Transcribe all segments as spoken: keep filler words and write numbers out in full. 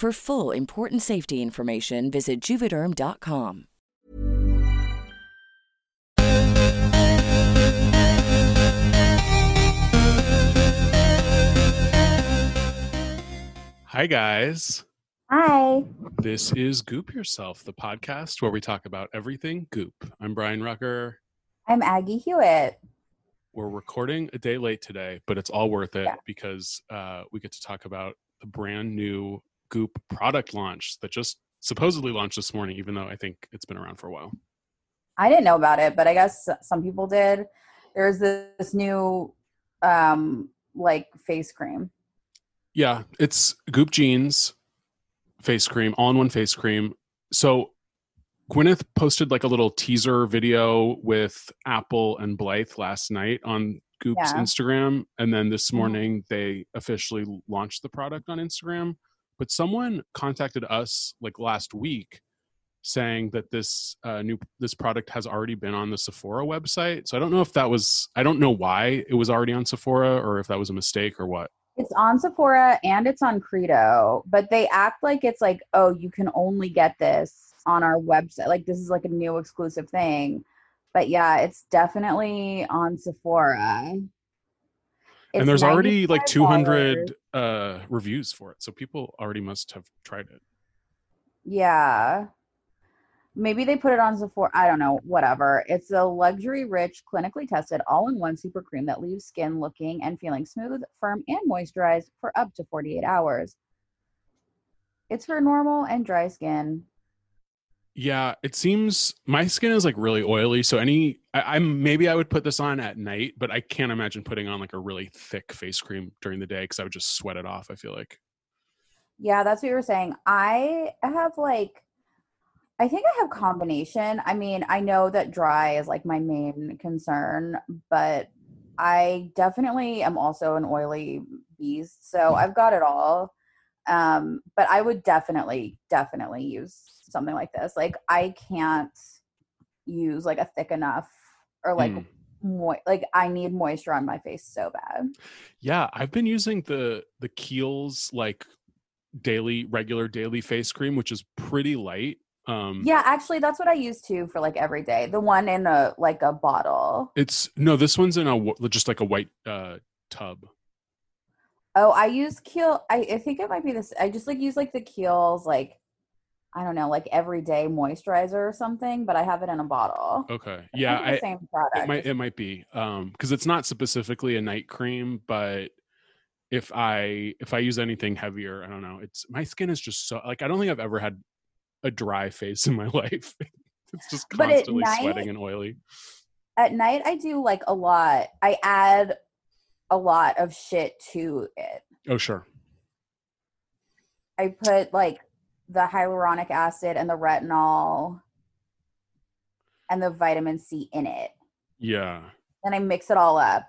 For full, important safety information, visit Juvederm dot com. Hi, guys. Hi. This is Goop Yourself, the podcast where we talk about everything Goop. I'm Brian Rucker. I'm Aggie Hewitt. We're recording a day late today, but it's all worth it yeah. because uh, we get to talk about the brand new Goop product launch that just supposedly launched this morning, even though I think it's been around for a while. I didn't know about it, but I guess some people did. There's this, this new um like face cream. Yeah, it's Goop Jeans face cream, all-in-one face cream. So Gwyneth posted like a little teaser video with Apple and Blythe last night on Goop's yeah. Instagram, and then this morning they officially launched the product on Instagram. But someone contacted us like last week saying that this uh, new this product has already been on the Sephora website. So I don't know if that was, I don't know why it was already on Sephora or if that was a mistake or what. It's on Sephora and it's on Credo, but they act like it's like, oh, you can only get this on our website. Like this is like a new exclusive thing. But yeah, it's definitely on Sephora. It's and there's already like two hundred uh, reviews for it. So people already must have tried it. Yeah. Maybe they put it on Sephora. I don't know. Whatever. It's a luxury-rich, clinically tested, all-in-one super cream that leaves skin looking and feeling smooth, firm, and moisturized for up to forty-eight hours. It's for normal and dry skin. Yeah, it seems my skin is like really oily. So any, I, I'm maybe I would put this on at night, but I can't imagine putting on like a really thick face cream during the day because I would just sweat it off, I feel like. Yeah, that's what you were saying. I have like, I think I have combination. I mean, I know that dry is like my main concern, but I definitely am also an oily beast. So I've got it all. Um, but I would definitely, definitely use something like this. Like I can't use like a thick enough or like, mm. mo- like I need moisture on my face so bad. Yeah. I've been using the, the Kiehl's like daily, regular daily face cream, which is pretty light. Um, yeah, actually that's what I use too for like every day. The one in a, like a bottle. It's no, this one's in a, just like a white, uh, tub. Oh, I use Kiehl. I, I think it might be this. I just like use like the Kiehl's like, I don't know, like everyday moisturizer or something, but I have it in a bottle. Okay. Yeah. I I, the same product. It might, it might be. Um, cause it's not specifically a night cream, but if I, if I use anything heavier, I don't know. It's my skin is just so like, I don't think I've ever had a dry face in my life. It's just constantly night, sweating and oily. At night I do like a lot. I add a lot of shit to it. Oh, sure. I put like the hyaluronic acid and the retinol and the vitamin C in it. Yeah. And I mix it all up.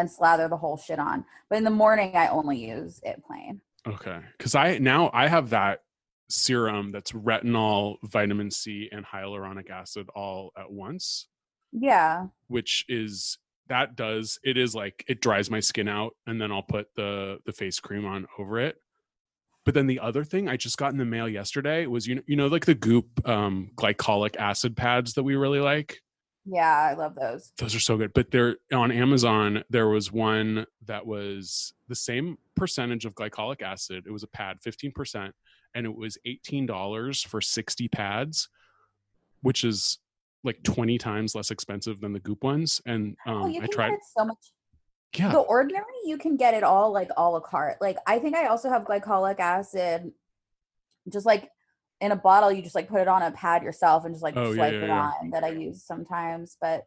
and slather the whole shit on. But in the morning, I only use it plain. Okay. Because I now I have that serum that's retinol, vitamin C, and hyaluronic acid all at once. Yeah. Which is, that does, it is like, it dries my skin out, and then I'll put the the face cream on over it. But then the other thing I just got in the mail yesterday was, you know, you know like the Goop um, glycolic acid pads that we really like? Yeah, I love those. Those are so good. But they're on Amazon, there was one that was the same percentage of glycolic acid. It was a pad, fifteen percent, and it was eighteen dollars for sixty pads, which is like twenty times less expensive than the Goop ones. And um, oh, you can I tried get it so much. Yeah. The ordinary, you can get it all like a la carte. Like, I think I also have glycolic acid just like in a bottle. You just like put it on a pad yourself and just like oh, swipe yeah, yeah, it yeah. on that I use sometimes. But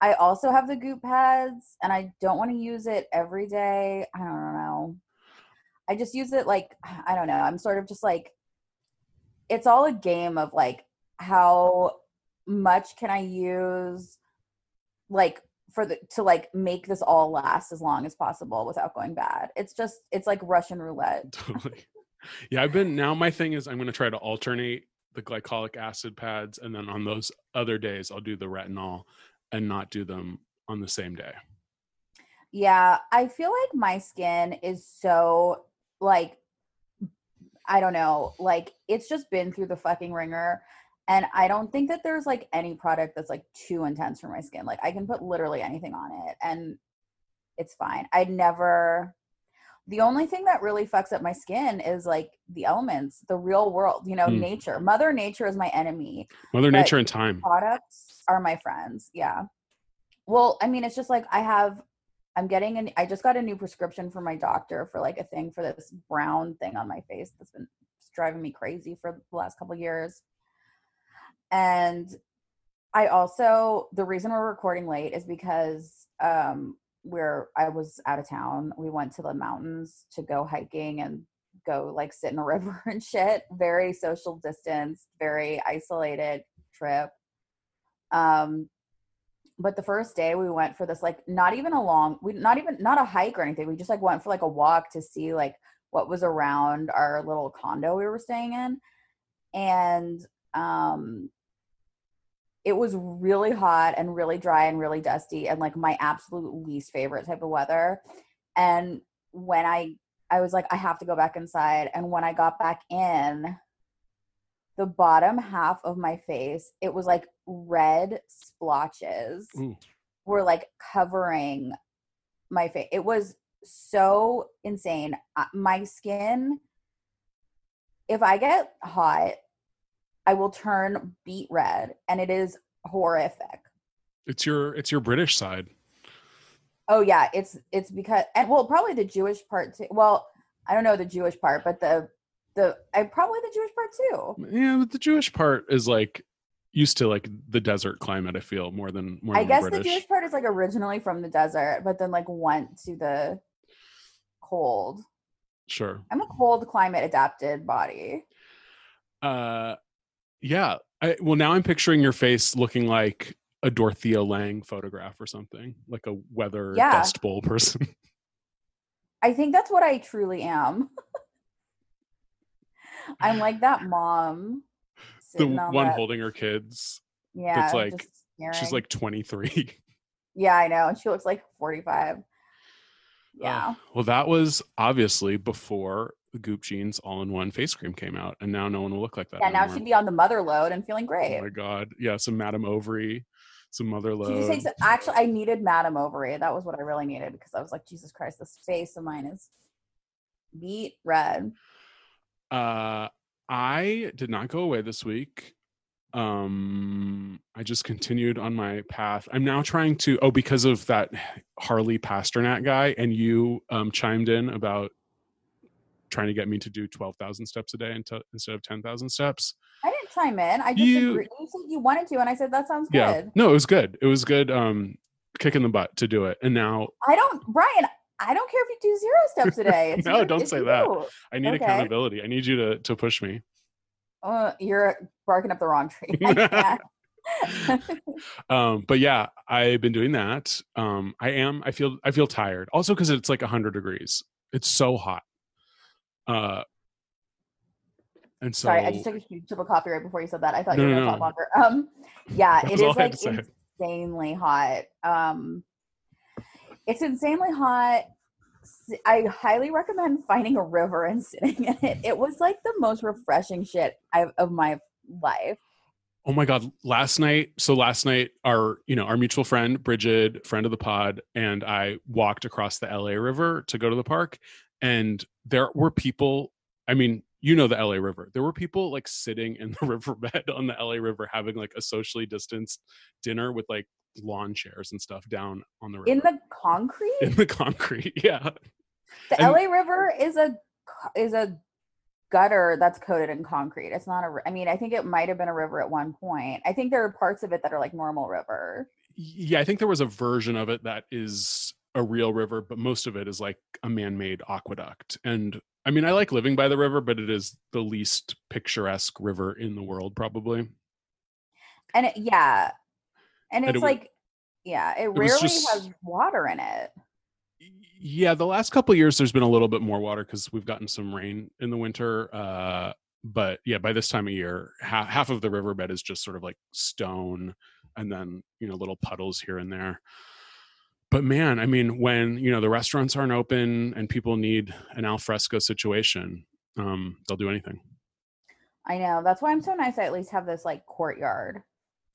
I also have the Goop pads, and I don't want to use it every day. I don't know. I just use it like, I don't know. I'm sort of just like, it's all a game of like, how much can I use like for the to like make this all last as long as possible without going bad. It's just, it's like Russian roulette. Totally. Yeah, I've been, now my thing is I'm going to try to alternate the glycolic acid pads, and then on those other days I'll do the retinol and not do them on the same day. Yeah, I feel like my skin is so like, I don't know, like it's just been through the fucking ringer. And I don't think that there's like any product that's like too intense for my skin. Like I can put literally anything on it and it's fine. I'd never, the only thing that really fucks up my skin is like the elements, the real world, you know, mm. nature. Mother Nature is my enemy. Mother Nature and time. Products are my friends. Yeah. Well, I mean, it's just like I have, I'm getting an, I just got a new prescription from my doctor for like a thing for this brown thing on my face that's been driving me crazy for the last couple of years. And I also, the reason we're recording late is because um, we're, I was out of town. We went to the mountains to go hiking and go like sit in a river and shit. Very social distanced, very isolated trip. Um, but the first day we went for this, like not even a long, we not even, not a hike or anything. We just like went for like a walk to see like what was around our little condo we were staying in. And um it was really hot and really dry and really dusty and like my absolute least favorite type of weather. And when I I was like, I have to go back inside. And when I got back in, the bottom half of my face, it was like red splotches Ooh. were like covering my face. It was so insane. My skin, if I get hot, I will turn beet red, and it is horrific. It's your it's your British side. Oh yeah, it's it's because and well probably the Jewish part too. Well, I don't know the Jewish part, but the the I probably the Jewish part too. Yeah, but the Jewish part is like used to like the desert climate. I feel more than more. I than guess the, British. The Jewish part is like originally from the desert, but then like went to the cold. Sure. I'm a cold climate adapted body. Uh. Yeah. I, well, now I'm picturing your face looking like a Dorothea Lange photograph or something, like a weather yeah. dust bowl person. I think that's what I truly am. I'm like that mom. The on one that. holding her kids. Yeah. It's like, she's like twenty-three. Yeah, I know. And she looks like forty-five. Yeah. Uh, well, that was obviously before Goop Jeans all-in-one face cream came out, and now no one will look like that. Yeah, anymore. Now she'd be on the mother load and feeling great. Oh my god, yeah, some Madame Ovary, some mother load. Some, actually, I needed Madame Ovary. That was what I really needed because I was like, Jesus Christ, this face of mine is beet red. Uh, I did not go away this week. Um, I just continued on my path. I'm now trying to oh because of that Harley Pasternak guy, and you um chimed in about trying to get me to do twelve thousand steps a day into, instead of ten thousand steps. I didn't chime in. I just you, agreed. You said you wanted to, and I said, that sounds yeah. good. No, it was good. It was good um, kick in the butt to do it. And now... I don't... Brian, I don't care if you do zero steps a day. It's no, your, don't say you. that. I need okay. accountability. I need you to to push me. Uh, you're barking up the wrong tree. I can't. um, but yeah, I've been doing that. Um, I am, I feel, I feel tired also because it's like a hundred degrees. It's so hot. Uh, and so, sorry, I just took a huge sip of coffee right before you said that. I thought no, you were no, going to no. talk longer. Um, yeah, it is like insanely hot. Um, it's insanely hot. I highly recommend finding a river and sitting in it. It was like the most refreshing shit I've, of my life. Oh my God. Last night. So last night our, you know, our mutual friend, Bridget, friend of the pod, and I walked across the L A River to go to the park. And there were people, I mean, you know, the L A River, there were people like sitting in the riverbed on the L A River, having like a socially distanced dinner with like lawn chairs and stuff down on the river. In the concrete? In the concrete. Yeah. The and, L A River is a, is a gutter that's coated in concrete. It's not a, I mean, I think it might've been a river at one point. I think there are parts of it that are like normal river. Yeah. I think there was a version of it that is a real river, but most of it is like a man-made aqueduct. And I mean, I like living by the river, but it is the least picturesque river in the world, probably. And it, yeah. And it's and it, like, yeah, it, it rarely just, has water in it. Yeah. The last couple of years, there's been a little bit more water because we've gotten some rain in the winter. Uh, but yeah, by this time of year, half, half of the riverbed is just sort of like stone and then, you know, little puddles here and there. But man, I mean, when, you know, the restaurants aren't open and people need an alfresco situation, um, they'll do anything. I know. That's why I'm so nice. I at least have this like courtyard.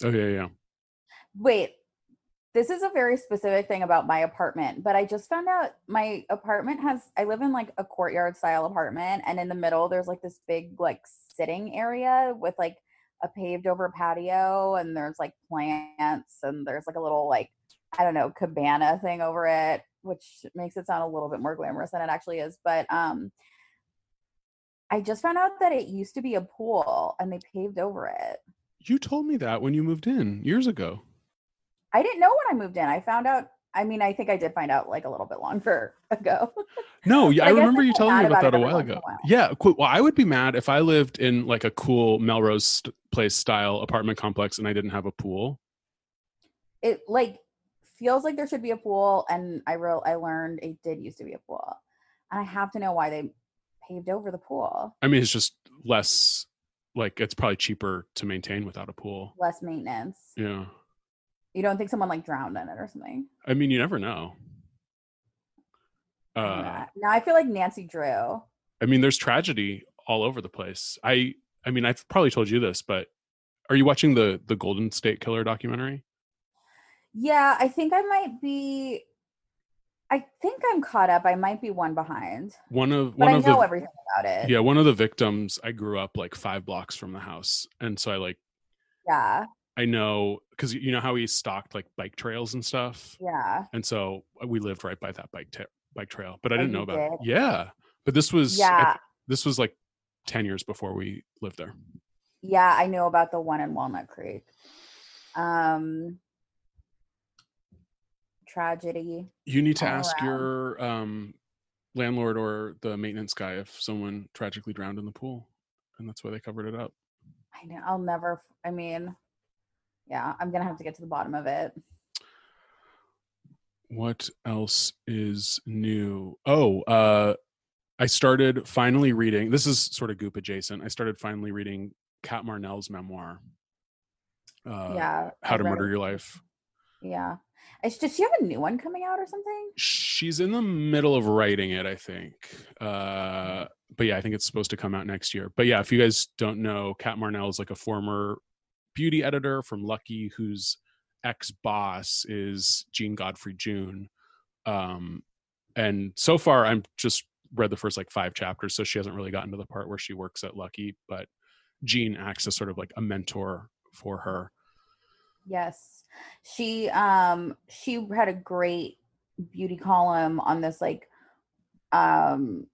Oh yeah. Yeah. Wait, this is a very specific thing about my apartment, but I just found out my apartment has, I live in like a courtyard style apartment. And in the middle, there's like this big, like sitting area with like a paved over patio and there's like plants and there's like a little like, I don't know, cabana thing over it, which makes it sound a little bit more glamorous than it actually is. But um, I just found out that it used to be a pool and they paved over it. You told me that when you moved in years ago. I didn't know when I moved in. I found out, I mean, I think I did find out like a little bit longer ago. No, yeah, I, I remember you telling me about, about that a while ago. A while. Yeah, cool. Well, I would be mad if I lived in like a cool Melrose Place style apartment complex and I didn't have a pool. It like feels like there should be a pool, and I re- I learned it did used to be a pool, and I have to know why they paved over the pool. I mean, it's just less, like it's probably cheaper to maintain without a pool. Less maintenance. Yeah. You don't think someone like drowned in it or something? I mean, you never know. Uh, now I feel like Nancy Drew. I mean, there's tragedy all over the place. I I mean, I've probably told you this, but are you watching the the Golden State Killer documentary? Yeah, I think I might be. I think I'm caught up. I might be one behind. One of one but I of know the, everything about it. Yeah, one of the victims. I grew up like five blocks from the house, and so I like. Yeah. I know, because you know how he stalked like bike trails and stuff. Yeah. And so we lived right by that bike t- bike trail, but I didn't oh, know about did? it. Yeah. But this was yeah. I, this was like ten years before we lived there. Yeah, I know about the one in Walnut Creek. Um. Tragedy. You need to ask around. your um, landlord or the maintenance guy if someone tragically drowned in the pool, and that's why they covered it up. I know. I'll never. I mean, yeah, I'm gonna have to get to the bottom of it. What else is new? Oh, uh, I started finally reading. This is sort of Goop adjacent. I started finally reading Kat Marnell's memoir. Uh, yeah. How to Murder Your Life. Yeah. Does she have a new one coming out or something? She's in the middle of writing it, I think. Uh, but yeah, I think it's supposed to come out next year. But yeah, if you guys don't know, Kat Marnell is like a former beauty editor from Lucky, whose ex-boss is Jean Godfrey June. Um, and so far, I'm just read the first like five chapters, so she hasn't really gotten to the part where she works at Lucky. But Jean acts as sort of like a mentor for her. Yes. She um she had a great beauty column on this like um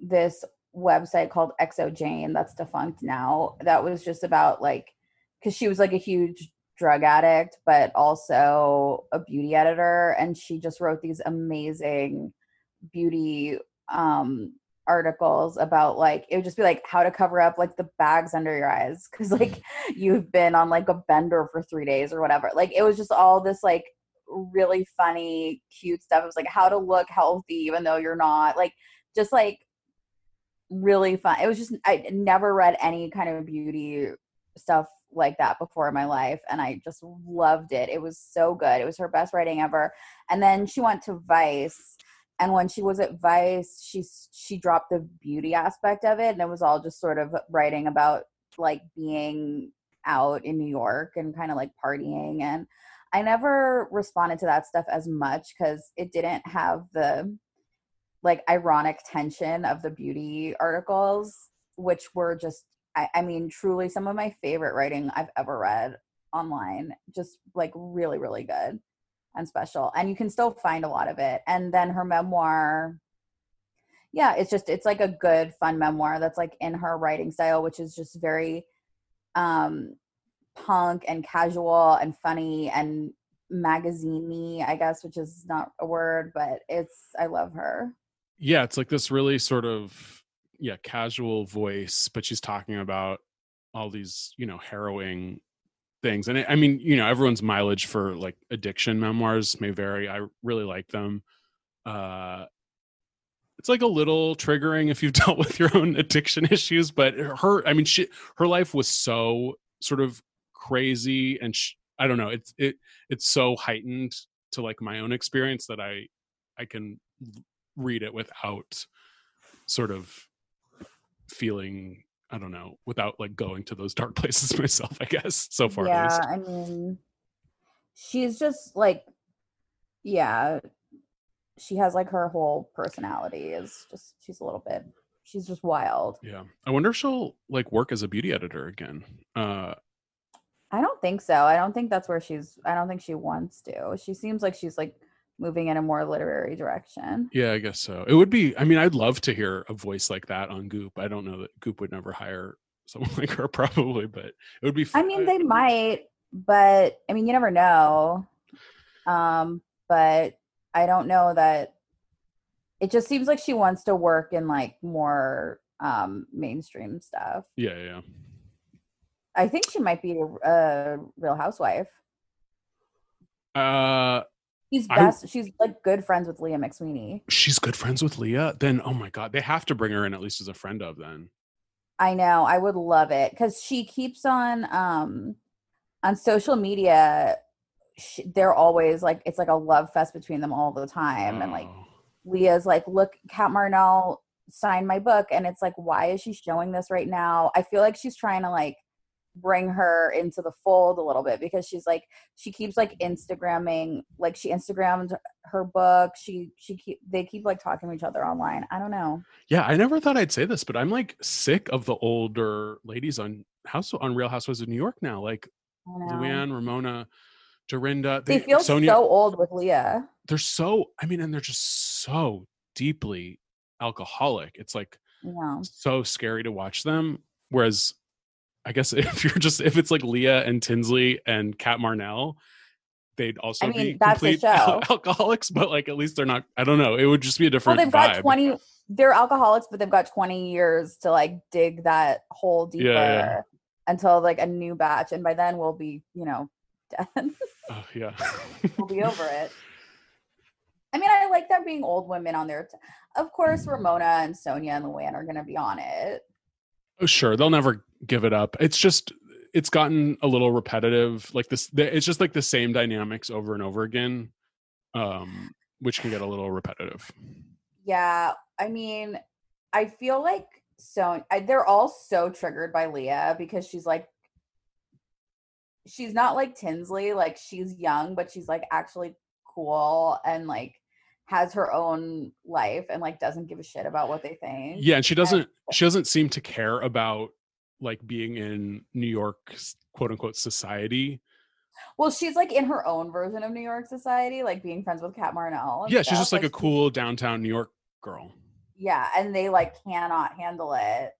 this website called X O Jane that's defunct now. That was just about like, because she was like a huge drug addict but also a beauty editor, and she just wrote these amazing beauty um articles about like, it would just be like how to cover up like the bags under your eyes. Cause like you've been on like a bender for three days or whatever. Like it was just all this like really funny, cute stuff. It was like how to look healthy, even though you're not, like, just like really fun. It was just, I never read any kind of beauty stuff like that before in my life. And I just loved it. It was so good. It was her best writing ever. And then she went to Vice. And when she was at Vice, she she dropped the beauty aspect of it, and it was all just sort of writing about like being out in New York and kind of like partying. And I never responded to that stuff as much because it didn't have the like ironic tension of the beauty articles, which were just, I, I mean, truly some of my favorite writing I've ever read online. Just like really, really good and special, and you can still find a lot of it. And then her memoir, yeah, it's just, it's like a good fun memoir that's like in her writing style, which is just very um punk and casual and funny and magazine-y, I guess, which is not a word, but it's, I love her. Yeah, it's like this really sort of, yeah, casual voice, but she's talking about all these, you know, harrowing things. And it, I mean, you know, everyone's mileage for like addiction memoirs may vary. I really like them. Uh, it's like a little triggering if you've dealt with your own addiction issues, but her, I mean, she, her life was so sort of crazy and she, I don't know. It's, it, it's so heightened to like my own experience that I, I can read it without sort of feeling, I don't know, without like going to those dark places myself, I guess, so far. Yeah, at least. I mean, she's just like, yeah, she has like her whole personality is just, she's a little bit, she's just wild. Yeah. I wonder if she'll like work as a beauty editor again. Uh, I don't think so. I don't think that's where she's, I don't think she wants to. She seems like she's like moving in a more literary direction. Yeah, I guess so. It would be, I mean, I'd love to hear a voice like that on Goop. I don't know that Goop would never hire someone like her probably, but it would be fun. I mean, they might, but I mean, you never know. Um, but I don't know that, it just seems like she wants to work in like more um, mainstream stuff. Yeah, yeah. I think she might be a, a Real Housewife. Uh, she's best. I, she's like good friends with Leah McSweeney. She's good friends with Leah. Then oh my god, they have to bring her in at least as a friend of. Then I know I would love it because she keeps on um, on social media. She, they're always like it's like a love fest between them all the time, oh. And like Leah's like, look, Kat Marnell signed my book, and it's like, why is she showing this right now? I feel like she's trying to like bring her into the fold a little bit because she's like she keeps like Instagramming, like she Instagrammed her book. She she keep they keep like talking to each other online. I don't know. Yeah, I never thought I'd say this, but I'm like sick of the older ladies on House on Real Housewives of New York now, like Luann, Ramona, Dorinda. They, they feel Sonia, so old with Leah. They're so I mean, and they're just so deeply alcoholic. It's like yeah. so scary to watch them. Whereas I guess if you're just, if it's like Leah and Tinsley and Kat Marnell, they'd also I mean, be that's complete a show. alcoholics, but like, at least they're not, I don't know. It would just be a different well, they've vibe. Got twenty, they're alcoholics, but they've got twenty years to like dig that hole deeper yeah, yeah. until like a new batch. And by then we'll be, you know, dead. Oh, yeah. We'll be over it. I mean, I like that being old women on there. T- of course, Ramona and Sonia and Luann are going to be on it. Oh, sure. They'll never give it up. It's just, it's gotten a little repetitive. Like this, it's just like the same dynamics over and over again, um, which can get a little repetitive. Yeah. I mean, I feel like so I, they're all so triggered by Leah because she's like, she's not like Tinsley. Like she's young, but she's like actually cool and like has her own life and like doesn't give a shit about what they think. Yeah. And she doesn't, she doesn't seem to care about like being in New York, quote unquote, society. Well, she's like in her own version of New York society, like being friends with Kat Marnell. Yeah. Stuff. She's just like, like a cool downtown New York girl. Yeah. And they like cannot handle it.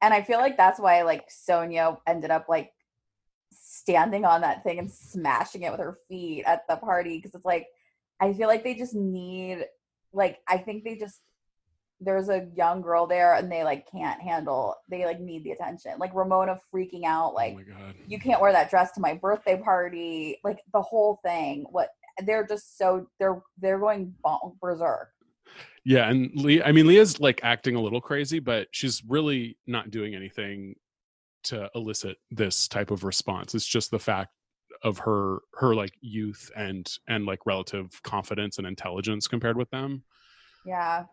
And I feel like that's why like Sonia ended up like standing on that thing and smashing it with her feet at the party. Cause it's like, I feel like they just need, like, I think they just there's a young girl there and they like can't handle, they like need the attention. Like Ramona freaking out, like, oh my God, you can't wear that dress to my birthday party. Like the whole thing. What they're just so they're, they're going berserk. Yeah. And Leah, I mean, Leah's like acting a little crazy, but she's really not doing anything to elicit this type of response. It's just the fact of her, her like youth and, and like relative confidence and intelligence compared with them. Yeah.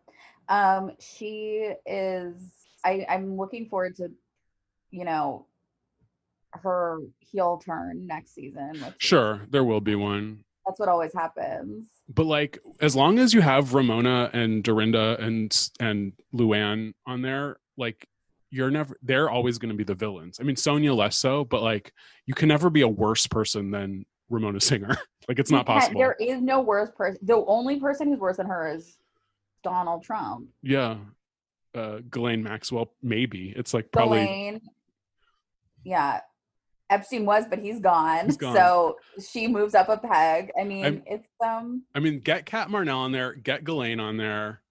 Um, she is, I, I'm looking forward to, you know, her heel turn next season. Let's sure. See. There will be one. That's what always happens. But like, as long as you have Ramona and Dorinda and, and Luann on there, like you're never, they're always going to be the villains. I mean, Sonia less so, but like you can never be a worse person than Ramona Singer. Like it's not possible. There is no worse person. The only person who's worse than her is Donald Trump. Yeah. Uh, Ghislaine Maxwell, maybe. It's like probably. Ghislaine. Yeah. Epstein was, but he's gone. he's gone. So she moves up a peg. I mean, I'm, it's um. I mean, get Kat Marnell on there, get Ghislaine on there,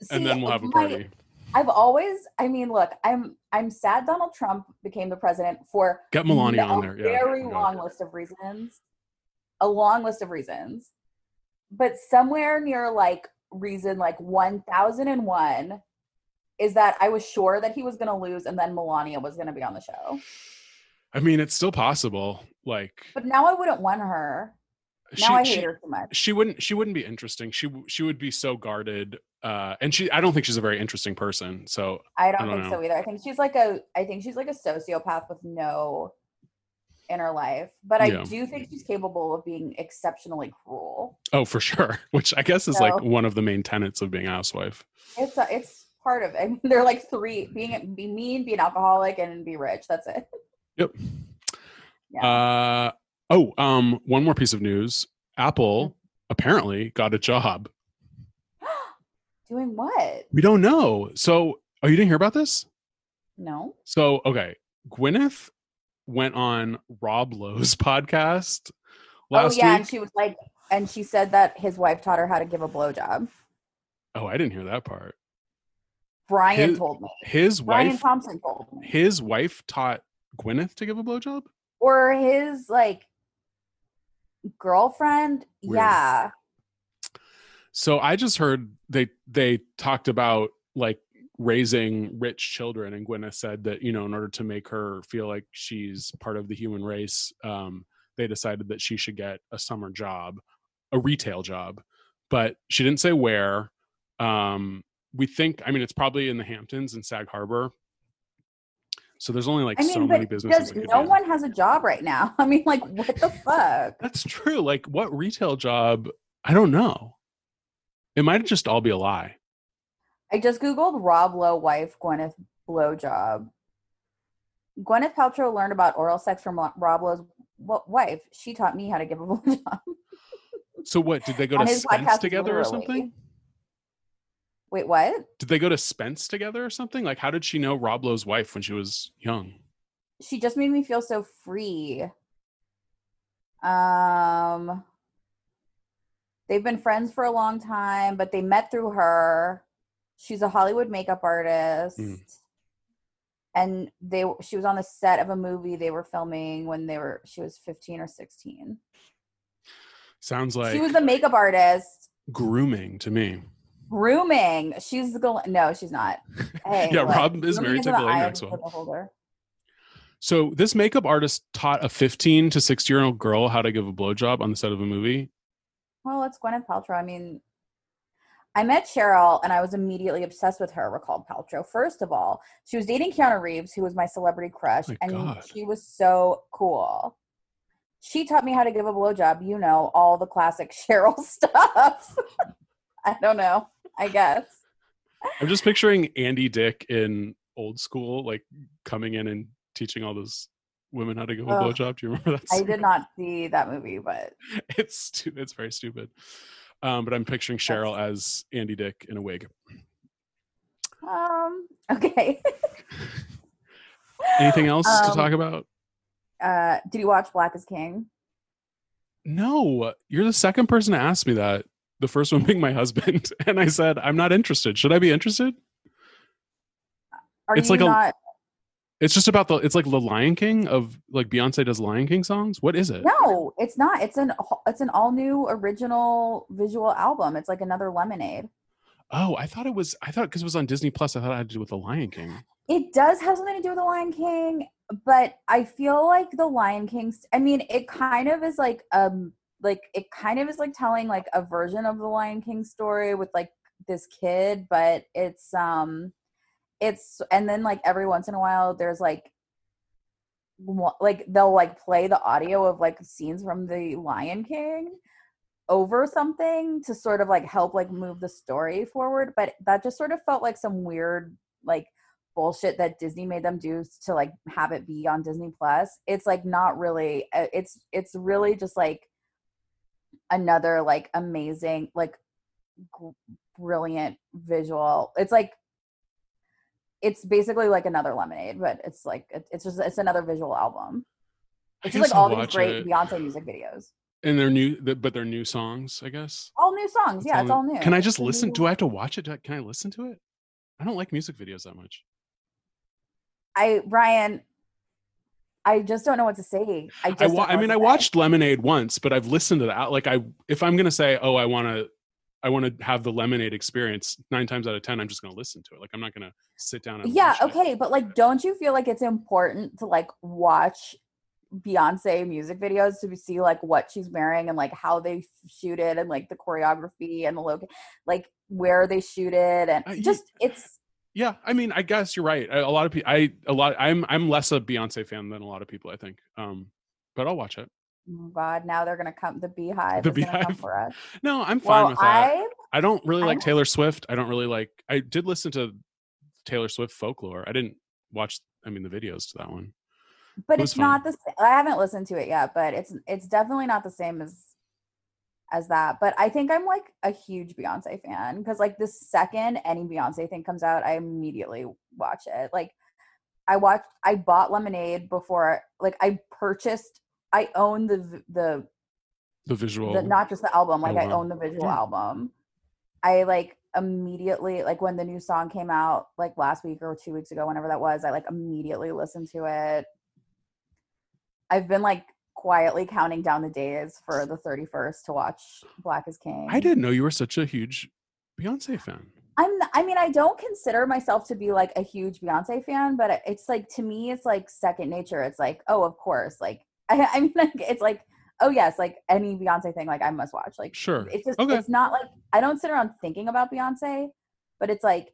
see, and then we'll have a party. I, I've always, I mean, look, I'm I'm sad Donald Trump became the president for get Melania no, on there. Yeah, very long list of reasons, a long list of reasons, but somewhere near like reason like one thousand one is that I was sure that he was going to lose, and then Melania was going to be on the show. I mean, it's still possible, like. But now I wouldn't want her. Now she, I hate she, her so much. She wouldn't. She wouldn't be interesting. She she would be so guarded, uh, and she. I don't think she's a very interesting person. So I don't, I don't think know. so either. I think she's like a. I think she's like a sociopath with no inner life. But I yeah. do think she's capable of being exceptionally cruel. Oh, for sure. Which I guess is so, like one of the main tenets of being a housewife. It's a, it's part of it. I mean, they're like three: being be mean, be an alcoholic, and be rich. That's it. Yep. Yeah. Uh, oh, um, one more piece of news. Apple apparently got a job. Doing what? We don't know. So, oh, you didn't hear about this? No. So, okay. Gwyneth went on Rob Lowe's podcast last week. Oh, yeah. Week. And she was like, and she said that his wife taught her how to give a blowjob. Oh, I didn't hear that part. Brian his, told me. His Brian wife. Brian Thompson told me. His wife taught Gwyneth to give a blowjob? Or his like girlfriend? Weird. Yeah. So I just heard they they talked about like raising rich children, and Gwyneth said that, you know, in order to make her feel like she's part of the human race, um, they decided that she should get a summer job, a retail job, but she didn't say where. Um, we think, I mean, it's probably in the Hamptons and Sag Harbor. So there's only like I mean, so many businesses. No one has a job right now. I mean, like, what the fuck? That's true. Like, what retail job? I don't know. It might just all be a lie. I just Googled Rob Lowe wife Gwyneth blowjob. Gwyneth Paltrow learned about oral sex from Rob Lowe's wife. She taught me how to give a blowjob. So what? Did they go to Spence together literally. or something? Wait, what? Did they go to Spence together or something? Like, how did she know Rob Lowe's wife when she was young? She just made me feel so free. Um, they've been friends for a long time, but they met through her. She's a Hollywood makeup artist. Mm. And they she was on the set of a movie they were filming when they were she was fifteen or sixteen. Sounds like... She was a makeup artist. Grooming to me. Grooming. She's going. No, she's not. Hey, yeah, look, Rob is married to Ghislaine Maxwell. So this makeup artist taught a fifteen to sixteen-year-old girl how to give a blowjob on the set of a movie. Well, it's Gwyneth Paltrow. I mean, I met Cheryl and I was immediately obsessed with her. Recalled Paltrow. First of all, she was dating Keanu Reeves, who was my celebrity crush, oh my and God. She was so cool. She taught me how to give a blowjob. You know, all the classic Cheryl stuff. I don't know. I guess. I'm just picturing Andy Dick in Old School, like coming in and teaching all those women how to give a blowjob. Do you remember that? Scene? I did not see that movie, but it's stu- it's very stupid. Um, but I'm picturing Cheryl That's... as Andy Dick in a wig. Um. Okay. Anything else um, to talk about? Uh, did you watch Black is King? No, you're the second person to ask me that The first one being my husband. And I said, I'm not interested. Should I be interested? Are it's you like not? A, it's just about the, it's like the Lion King of like Beyonce does Lion King songs. What is it? No, it's not. It's an, it's an all new original visual album. It's like another Lemonade. Oh, I thought it was, I thought because it was on Disney Plus, I thought it had to do with the Lion King. It does have something to do with the Lion King, but I feel like the Lion King, I mean, it kind of is like, um, like it kind of is like telling like a version of the Lion King story with like this kid, but it's, um, it's, and then like every once in a while there's like, like they'll like play the audio of like scenes from the Lion King over something to sort of like help like move the story forward. But that just sort of felt like some weird like bullshit that Disney made them do to like have it be on Disney Plus. It's like not really, it's, it's really just like another like amazing, like g- brilliant visual. It's like, it's basically like another Lemonade, but it's like, it's just, it's another visual album. It's just like all these great it. Beyonce music videos. And they're new, but they're new songs, I guess. All new songs. Yeah, it's all new. Can I just listen? Do I have to watch it? Can I listen to it? I don't like music videos that much. I, Brian, I just don't know what to say. I just I, wa- I mean, I watched Lemonade once, but I've listened to that. Like I, if I'm going to say, oh, I want to, I want to have the Lemonade experience, nine times out of ten, I'm just going to listen to it. Like I'm not going to sit down and yeah, watch okay. it. But like, don't you feel like it's important to like watch Beyonce music videos to see like what she's wearing and like how they shoot it and like the choreography and the look, like where they shoot it and uh, just it's yeah I mean I guess you're right. I, a lot of people I a lot I'm I'm less a Beyonce fan than a lot of people I think, um but I'll watch it. Oh my god, now they're gonna come the beehive the is beehive. Gonna come for us. No, I'm fine well, with that. I'm, I don't really I'm, like Taylor Swift. I don't really like I did listen to Taylor Swift Folklore. I didn't watch I mean the videos to that one. But it it's fun. Not the same. I haven't listened to it yet, but it's it's definitely not the same as as that. But I think I'm like a huge Beyonce fan because like the second any Beyonce thing comes out, I immediately watch it. Like I watched, I bought Lemonade before. Like I purchased, I own the the the visual, the, not just the album. Like oh, wow. I own the visual yeah. album. I like immediately like when the new song came out, like last week or two weeks ago, whenever that was. I like immediately listened to it. I've been like quietly counting down the days for the thirty-first to watch Black is King. I didn't know you were such a huge Beyonce fan. I'm, I mean, I don't consider myself to be like a huge Beyonce fan, but it's like, to me, it's like second nature. It's like, oh, of course. Like, I, I mean, like, it's like, oh yes. Like any Beyonce thing, like I must watch. Like, sure. It's just, okay. It's not like, I don't sit around thinking about Beyonce, but it's like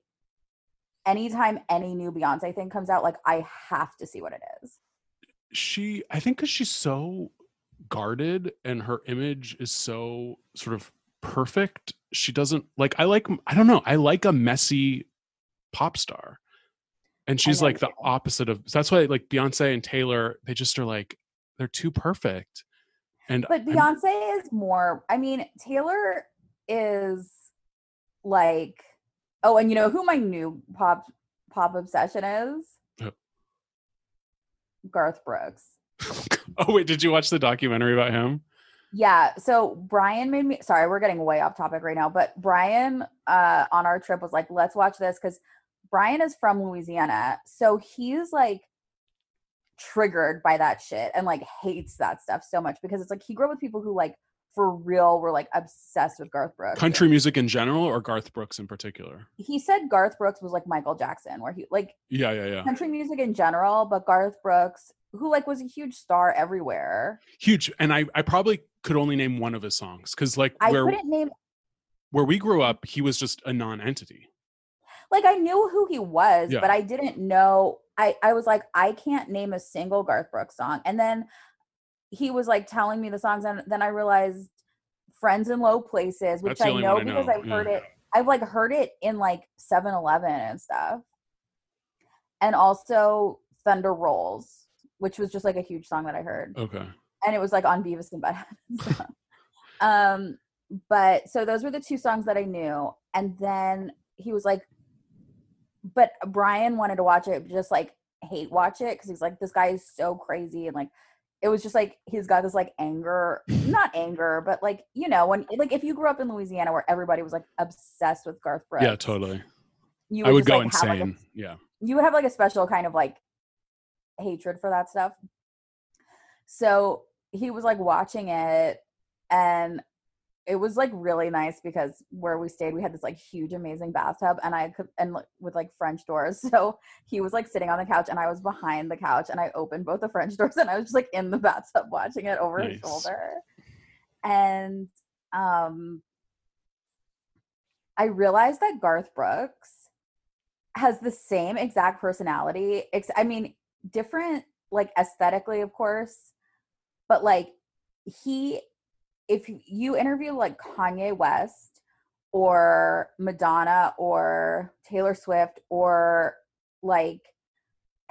anytime any new Beyonce thing comes out, like I have to see what it is. She, I think because she's so guarded and her image is so sort of perfect, she doesn't, like, I like, I don't know, I like a messy pop star. And she's like the opposite of, so that's why like Beyonce and Taylor, they just are like, they're too perfect. And But Beyonce I'm, is more, I mean, Taylor is like, oh, and you know who my new pop pop obsession is? Garth Brooks. Oh wait, did you watch the documentary about him? Yeah, so Brian made me, sorry, we're getting way off topic right now, but Brian uh on our trip was like, let's watch this, because Brian is from Louisiana, so he's like triggered by that shit and like hates that stuff so much because it's like he grew up with people who like for real were like obsessed with Garth Brooks. Country music in general or Garth Brooks in particular? He said Garth Brooks was like Michael Jackson, where he like yeah yeah yeah country music in general, but Garth Brooks, who like was a huge star everywhere. Huge. And I I probably could only name one of his songs because like I where, couldn't name where we grew up, he was just a non-entity. Like I knew who he was, yeah. but I didn't know I I was like I can't name a single Garth Brooks song. And then he was like telling me the songs, and then I realized Friends in Low Places, which I know, I know because I've heard yeah. it. I've like heard it in like seven eleven and stuff. And also Thunder Rolls, which was just like a huge song that I heard. Okay. And it was like on Beavis and Butthead. So. um, but so those were the two songs that I knew. And then he was like, but Brian wanted to watch it, just like hate watch it. Cause he's like, this guy is so crazy. And like, it was just like, he's got this like anger, not anger, but like, you know, when, like if you grew up in Louisiana where everybody was like obsessed with Garth Brooks. Yeah, totally. You would I would just, go like, insane. Have, like, a, yeah. You would have like a special kind of like hatred for that stuff. So he was like watching it, and it was like really nice because where we stayed, we had this like huge, amazing bathtub, and I could, and with like French doors. So he was like sitting on the couch and I was behind the couch, and I opened both the French doors and I was just like in the bathtub watching it over nice. His shoulder. And um, I realized that Garth Brooks has the same exact personality. Ex- I mean, different, like aesthetically, of course, but like he, if you interview like Kanye West or Madonna or Taylor Swift or like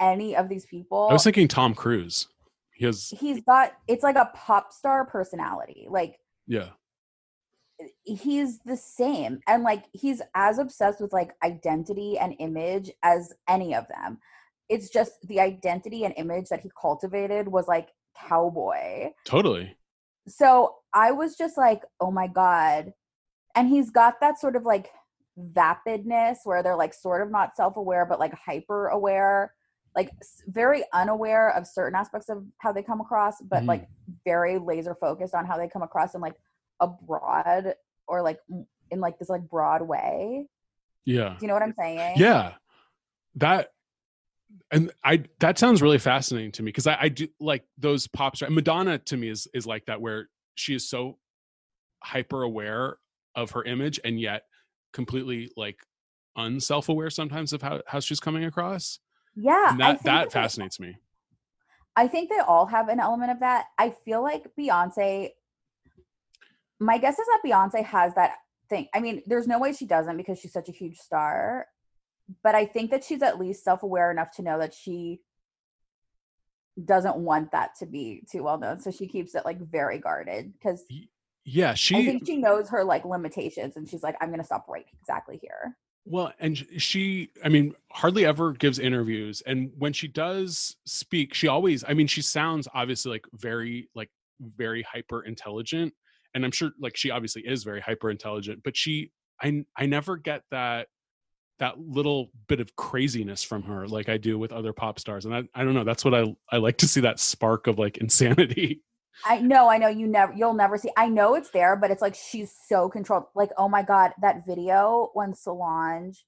any of these people. I was thinking Tom Cruise. He has, he's got, it's like a pop star personality. Like, yeah, he's the same. And like, he's as obsessed with like identity and image as any of them. It's just the identity and image that he cultivated was like cowboy. Totally. So I was just like, oh my God. And he's got that sort of like vapidness where they're like sort of not self-aware, but like hyper aware, like very unaware of certain aspects of how they come across, but mm. like very laser focused on how they come across in like a broad or like in like this like broad way. Yeah. Do you know what I'm saying? Yeah. That, and I, that sounds really fascinating to me, because I, I do like those pop stars. Madonna to me is, is like that, where she is so hyper aware of her image and yet completely like unself-aware sometimes of how, how she's coming across. Yeah. And that, that fascinates me. I think they all have an element of that. I feel like Beyonce, my guess is that Beyonce has that thing. I mean, there's no way she doesn't, because she's such a huge star. But I think that she's at least self-aware enough to know that she doesn't want that to be too well known. So she keeps it like very guarded, because yeah, she, I think she knows her like limitations, and she's like, I'm going to stop right exactly here. Well, and she, I mean, hardly ever gives interviews. And when she does speak, she always, I mean, she sounds obviously like very, like very hyper intelligent. And I'm sure like she obviously is very hyper intelligent, but she, I, I never get that. that little bit of craziness from her, like I do with other pop stars. And I, I don't know, that's what I, I like to see, that spark of like insanity. I know, I know you never, you'll never see, I know it's there, but it's like, she's so controlled. Like, oh my God, that video when Solange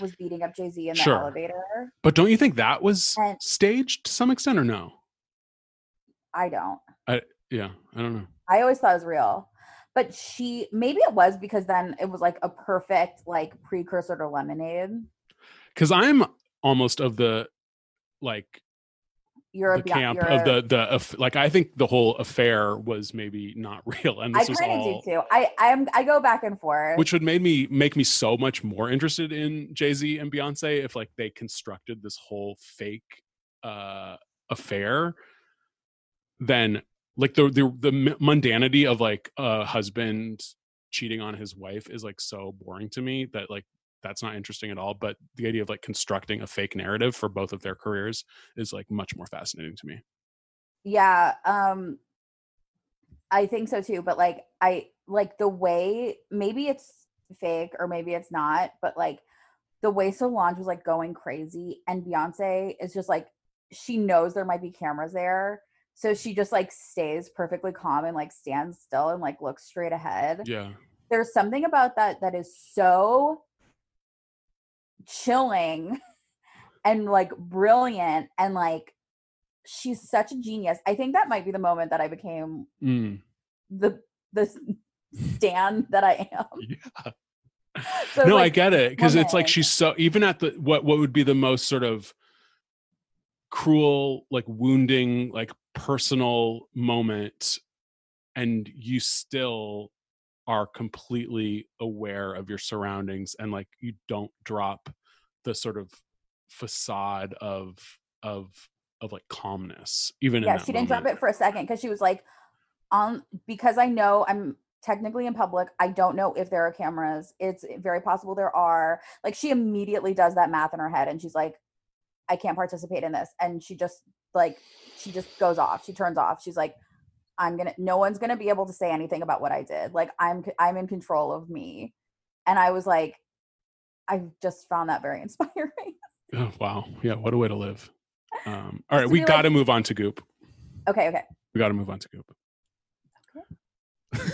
was beating up Jay-Z in the sure. elevator. But don't you think that was and staged to some extent, or no? I don't. I, yeah, I don't know. I always thought it was real. But she, maybe it was, because then it was like a perfect like precursor to Lemonade. Because I'm almost of the like you're the a, camp you're of the the of, like I think the whole affair was maybe not real, and this I was all. I do too. I I'm I go back and forth, which would made me make me so much more interested in Jay-Z and Beyonce if like they constructed this whole fake uh, affair. Then. Like the, the the mundanity of like a husband cheating on his wife is like so boring to me that like that's not interesting at all. But the idea of like constructing a fake narrative for both of their careers is like much more fascinating to me. Yeah, um, I think so too. But like I like the way, maybe it's fake or maybe it's not, but like the way Solange was like going crazy, and Beyonce is just like, she knows there might be cameras there. So she just like stays perfectly calm and like stands still and like looks straight ahead. Yeah. There's something about that that is so chilling and like brilliant, and like she's such a genius. I think that might be the moment that I became mm. the the stan that I am. Yeah. So no, like, I get it, because it's like she's so, even at the what what would be the most sort of cruel, like wounding, like personal moment, and you still are completely aware of your surroundings, and like you don't drop the sort of facade of of of like calmness even yeah in that she didn't moment. Drop it for a second, because she was like, um because I know I'm technically in public, I don't know if there are cameras, it's very possible there are, like she immediately does that math in her head, and she's like, I can't participate in this. And she just like, she just goes off. She turns off. She's like, I'm going to, no one's going to be able to say anything about what I did. Like, I'm, I'm in control of me. And I was like, I just found that very inspiring. Oh, wow. Yeah. What a way to live. Um, all right. We got to like, move on to Goop. Okay. Okay. We got to move on to Goop. Okay.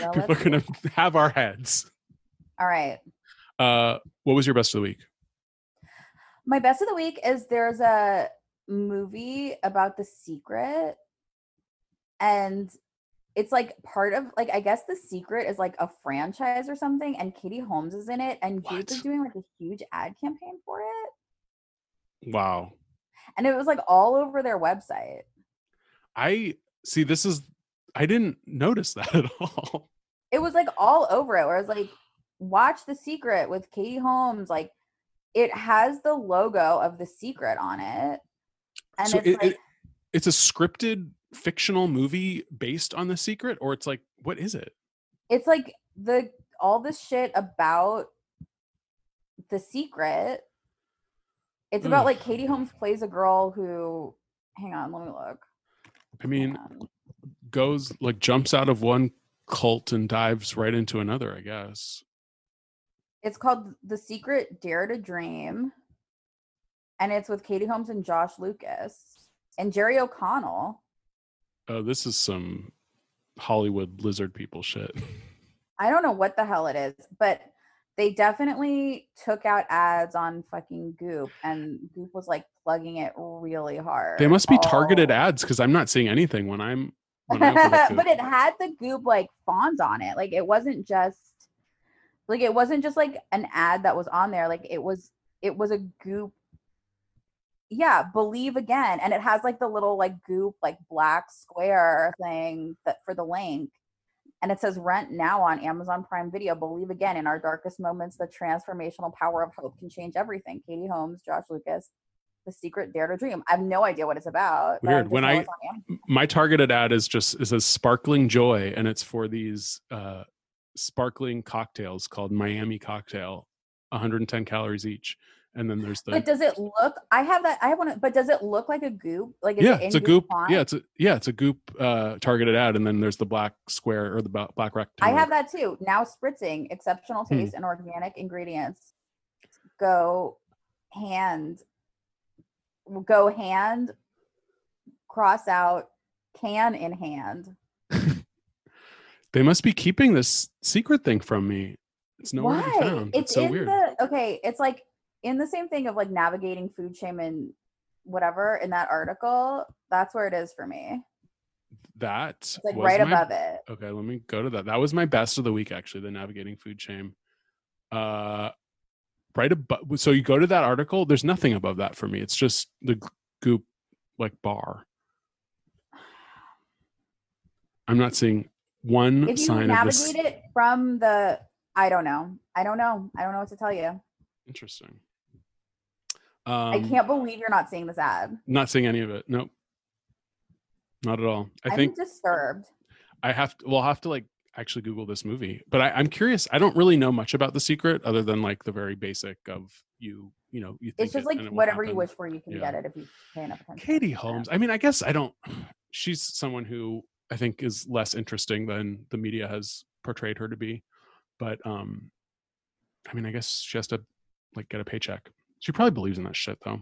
Well, people are going to have our heads. All right. Uh, what was your best of the week? My best of the week is there's a movie about The Secret. And it's like part of, like, I guess The Secret is like a franchise or something, and Katie Holmes is in it, and Goop is doing like a huge ad campaign for it. Wow. And it was like all over their website. I see, this is, I didn't notice that at all. It was like all over it, where I was like, watch The Secret with Katie Holmes. Like, it has the logo of The Secret on it. And so it's it, like, it, it's a scripted fictional movie based on The Secret, or it's like, what is it? It's like the all this shit about The Secret. It's about, ugh, like Katie Holmes plays a girl who, hang on, let me look. I mean, goes like jumps out of one cult and dives right into another, I guess. It's called The Secret Dare to Dream, and it's with Katie Holmes and Josh Lucas and Jerry O'Connell. Oh, this is some Hollywood lizard people shit. I don't know what the hell it is, but they definitely took out ads on fucking Goop, and Goop was like plugging it really hard. They must be oh. targeted ads, because I'm not seeing anything when I'm. When I but it had the Goop like font on it. Like, it wasn't just like it wasn't just like an ad that was on there. Like, it was it was a Goop. Yeah, believe again. And it has like the little like Goop like black square thing that for the link, and it says rent now on Amazon Prime Video. Believe again, in our darkest moments, the transformational power of hope can change everything. Katie Holmes, Josh Lucas, The Secret Dare to Dream. I have no idea what it's about. Weird. When I my targeted ad is just is a sparkling joy, and it's for these uh sparkling cocktails called Miami Cocktail, one hundred ten calories each. And then there's the. But does it look? I have that. I want to. But does it look like a Goop? Like, is yeah, it it's a Goop. Font? Yeah, it's a yeah, it's a Goop uh, targeted ad. And then there's the black square or the black rectangle. I have that too. Now spritzing exceptional taste hmm. and organic ingredients go hand. Go hand. Cross out can in hand. They must be keeping this secret thing from me. It's nowhere to be found. It's, it's so in weird. The, okay, it's like. In the same thing of like navigating food shame and whatever in that article, that's where it is for me. That it's like was right my, above it. Okay, let me go to that. That was my best of the week, actually, the navigating food shame. Uh, right above. So you go to that article. There's nothing above that for me. It's just the Goop like bar. I'm not seeing one if sign of this. If you navigate it from the, I don't know. I don't know. I don't know what to tell you. Interesting. Um, I can't believe you're not seeing this ad. Not seeing any of it. Nope. Not at all. I I'm think disturbed. I have to, we'll have to like actually Google this movie, but I, I'm curious. I don't really know much about The Secret other than like the very basic of you, you know, you think it's just like it whatever you wish for, you can yeah. get it if you pay enough attention. Katie Holmes. I mean, I guess I don't, she's someone who I think is less interesting than the media has portrayed her to be. But um, I mean, I guess she has to like get a paycheck. She probably believes in that shit though.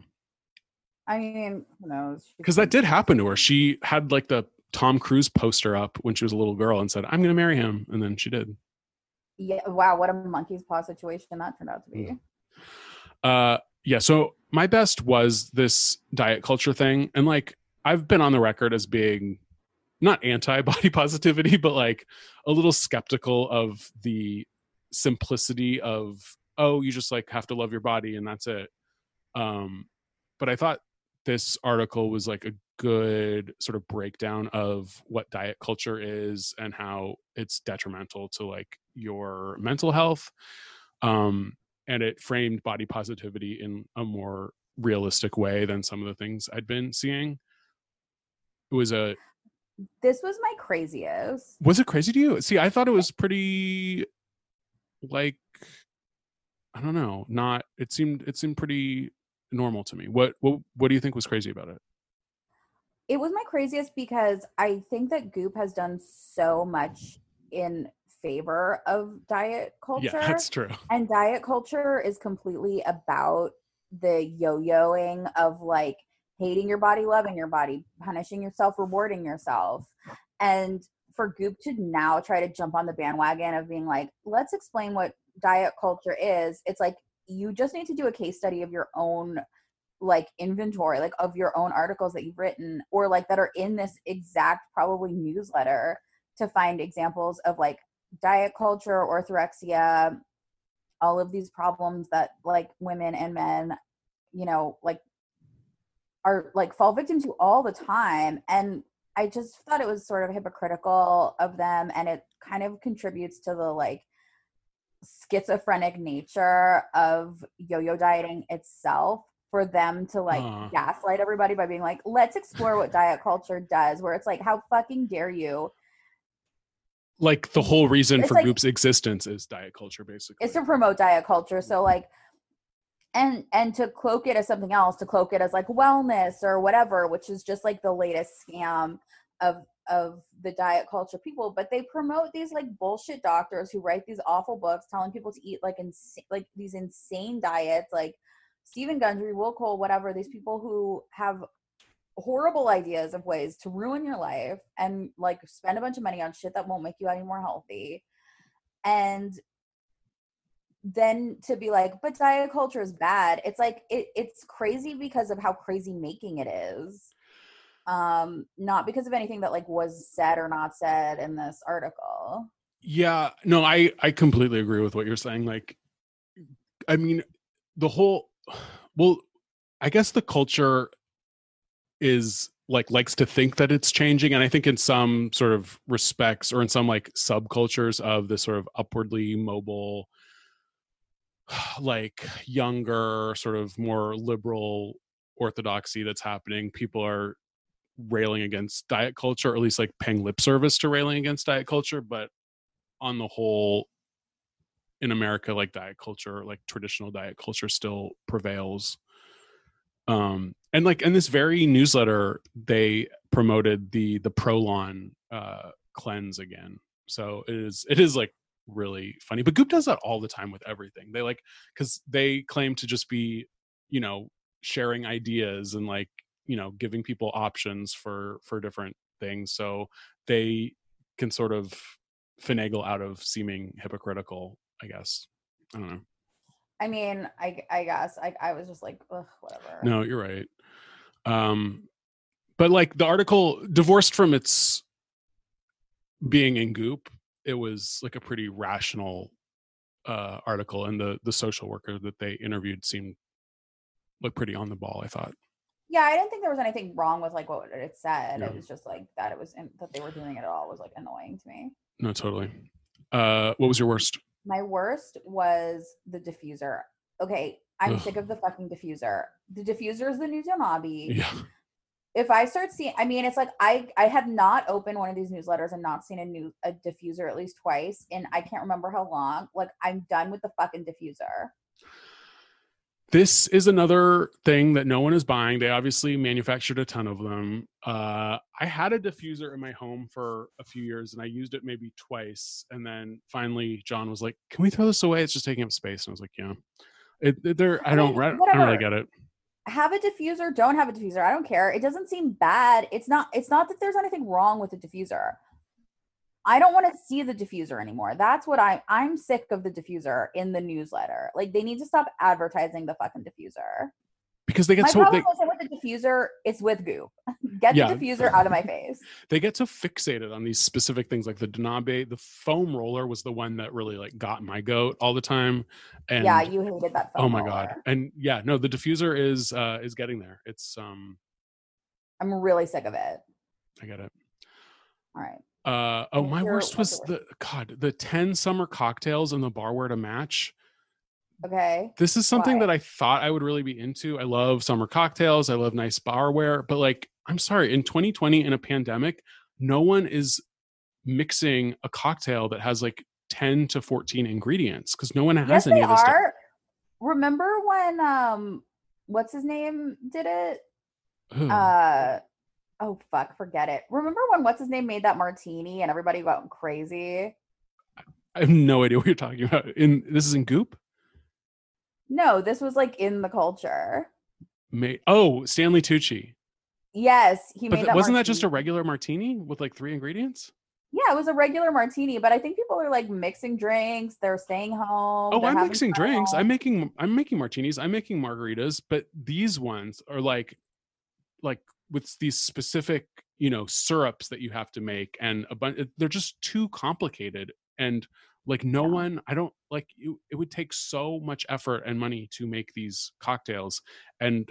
I mean, who knows? Because that did happen to her. She had like the Tom Cruise poster up when she was a little girl and said, I'm going to marry him. And then she did. Yeah. Wow. What a monkey's paw situation that turned out to be. Yeah. Uh, yeah. So my best was this diet culture thing. And like, I've been on the record as being not anti-body positivity, but like a little skeptical of the simplicity of oh, you just like have to love your body and that's it. Um, but I thought this article was like a good sort of breakdown of what diet culture is and how it's detrimental to like your mental health. Um, and it framed body positivity in a more realistic way than some of the things I'd been seeing. It was a... This was my craziest. Was it crazy to you? See, I thought it was pretty like... I don't know. Not it seemed it seemed pretty normal to me. What what what do you think was crazy about it? It was my craziest because I think that Goop has done so much in favor of diet culture. Yeah, that's true. And diet culture is completely about the yo-yoing of like hating your body, loving your body, punishing yourself, rewarding yourself. And for Goop to now try to jump on the bandwagon of being like, let's explain what diet culture is. It's like, you just need to do a case study of your own like inventory, like of your own articles that you've written or like that are in this exact probably newsletter to find examples of like diet culture, orthorexia, all of these problems that like women and men, you know, like are like fall victim to all the time. And I just thought it was sort of hypocritical of them, and it kind of contributes to the like schizophrenic nature of yo-yo dieting itself for them to like Aww. gaslight everybody by being like, let's explore what diet culture does, where it's like, how fucking dare you? Like the whole reason it's for like, Goop's existence is diet culture, basically. It's to promote diet culture. So like, and and to cloak it as something else, to cloak it as like wellness or whatever, which is just like the latest scam of of the diet culture people. But they promote these like bullshit doctors who write these awful books telling people to eat like ins- like these insane diets, like Stephen Gundry, Will Cole, whatever, these people who have horrible ideas of ways to ruin your life and like spend a bunch of money on shit that won't make you any more healthy. And then to be like, but diet culture is bad. It's like, it, it's crazy because of how crazy making it is. Um, not because of anything that like was said or not said in this article. Yeah, no, I, I completely agree with what you're saying. Like, I mean, the whole, well, I guess the culture is like, likes to think that it's changing. And I think in some sort of respects or in some like subcultures of this sort of upwardly mobile, like younger, sort of more liberal orthodoxy that's happening, people are railing against diet culture, or at least like paying lip service to railing against diet culture. But on the whole, in America, like diet culture, like traditional diet culture still prevails. Um, and like in this very newsletter, they promoted the the Prolon uh, cleanse again. So it is it is like really funny. But Goop does that all the time with everything. They like, because they claim to just be, you know, sharing ideas and like, you know, giving people options for for different things. So they can sort of finagle out of seeming hypocritical, I guess. I don't know. I mean, I I guess I I was just like, ugh, whatever. No, you're right. Um, but like the article, divorced from its being in Goop, it was like a pretty rational uh, article, and the the social worker that they interviewed seemed like pretty on the ball, I thought. Yeah, I didn't think there was anything wrong with like what it said. No. It was just like that it was in, that they were doing it at all was like annoying to me. No, totally. Uh, what was your worst? My worst was the diffuser. Okay, I'm Ugh. sick of the fucking diffuser. The diffuser is the new Donabi. Yeah. If I start seeing, I mean, it's like I I have not opened one of these newsletters and not seen a new a diffuser at least twice, and I can't remember how long. Like, I'm done with the fucking diffuser. This is another thing that no one is buying. They obviously manufactured a ton of them. Uh, I had a diffuser in my home for a few years and I used it maybe twice. And then finally John was like, can we throw this away? It's just taking up space. And I was like, yeah, it, it, they're, I don't, I don't really get it. Have a diffuser, don't have a diffuser. I don't care. It doesn't seem bad. It's not, it's not that there's anything wrong with the diffuser. I don't want to see the diffuser anymore. That's what I, I'm sick of the diffuser in the newsletter. Like, they need to stop advertising the fucking diffuser. Because they get my so... My problem they, with the diffuser is with Goop. Get yeah. the diffuser out of my face. They get so fixated on these specific things, like the Donabe. The foam roller was the one that really, like, got my goat all the time. And yeah, you hated that foam roller. Oh, my roller. God. And, yeah, no, the diffuser is uh, is getting there. It's... um. I'm really sick of it. I get it. All right. Uh, oh, my worst was the, God, the ten summer cocktails and the barware to match. Okay. This is something Why? that I thought I would really be into. I love summer cocktails. I love nice barware. But like, I'm sorry, in twenty twenty, in a pandemic, no one is mixing a cocktail that has like ten to fourteen ingredients because no one has yes, any of this stuff. Remember when, um, what's his name did it? Ooh. Uh, Oh, fuck. Forget it. Remember when what's his name made that martini and everybody went crazy? I have no idea what you're talking about. In This is in Goop? No, this was like in the culture. May, oh, Stanley Tucci. Yes. He but made that Wasn't martini. That just a regular martini with like three ingredients? Yeah, it was a regular martini, but I think people are like mixing drinks. They're staying home. Oh, I'm mixing fun. drinks. I'm making I'm making martinis. I'm making margaritas, but these ones are like like with these specific, you know, syrups that you have to make, and a bunch they're just too complicated, and like no yeah. one, I don't like it, it would take so much effort and money to make these cocktails, and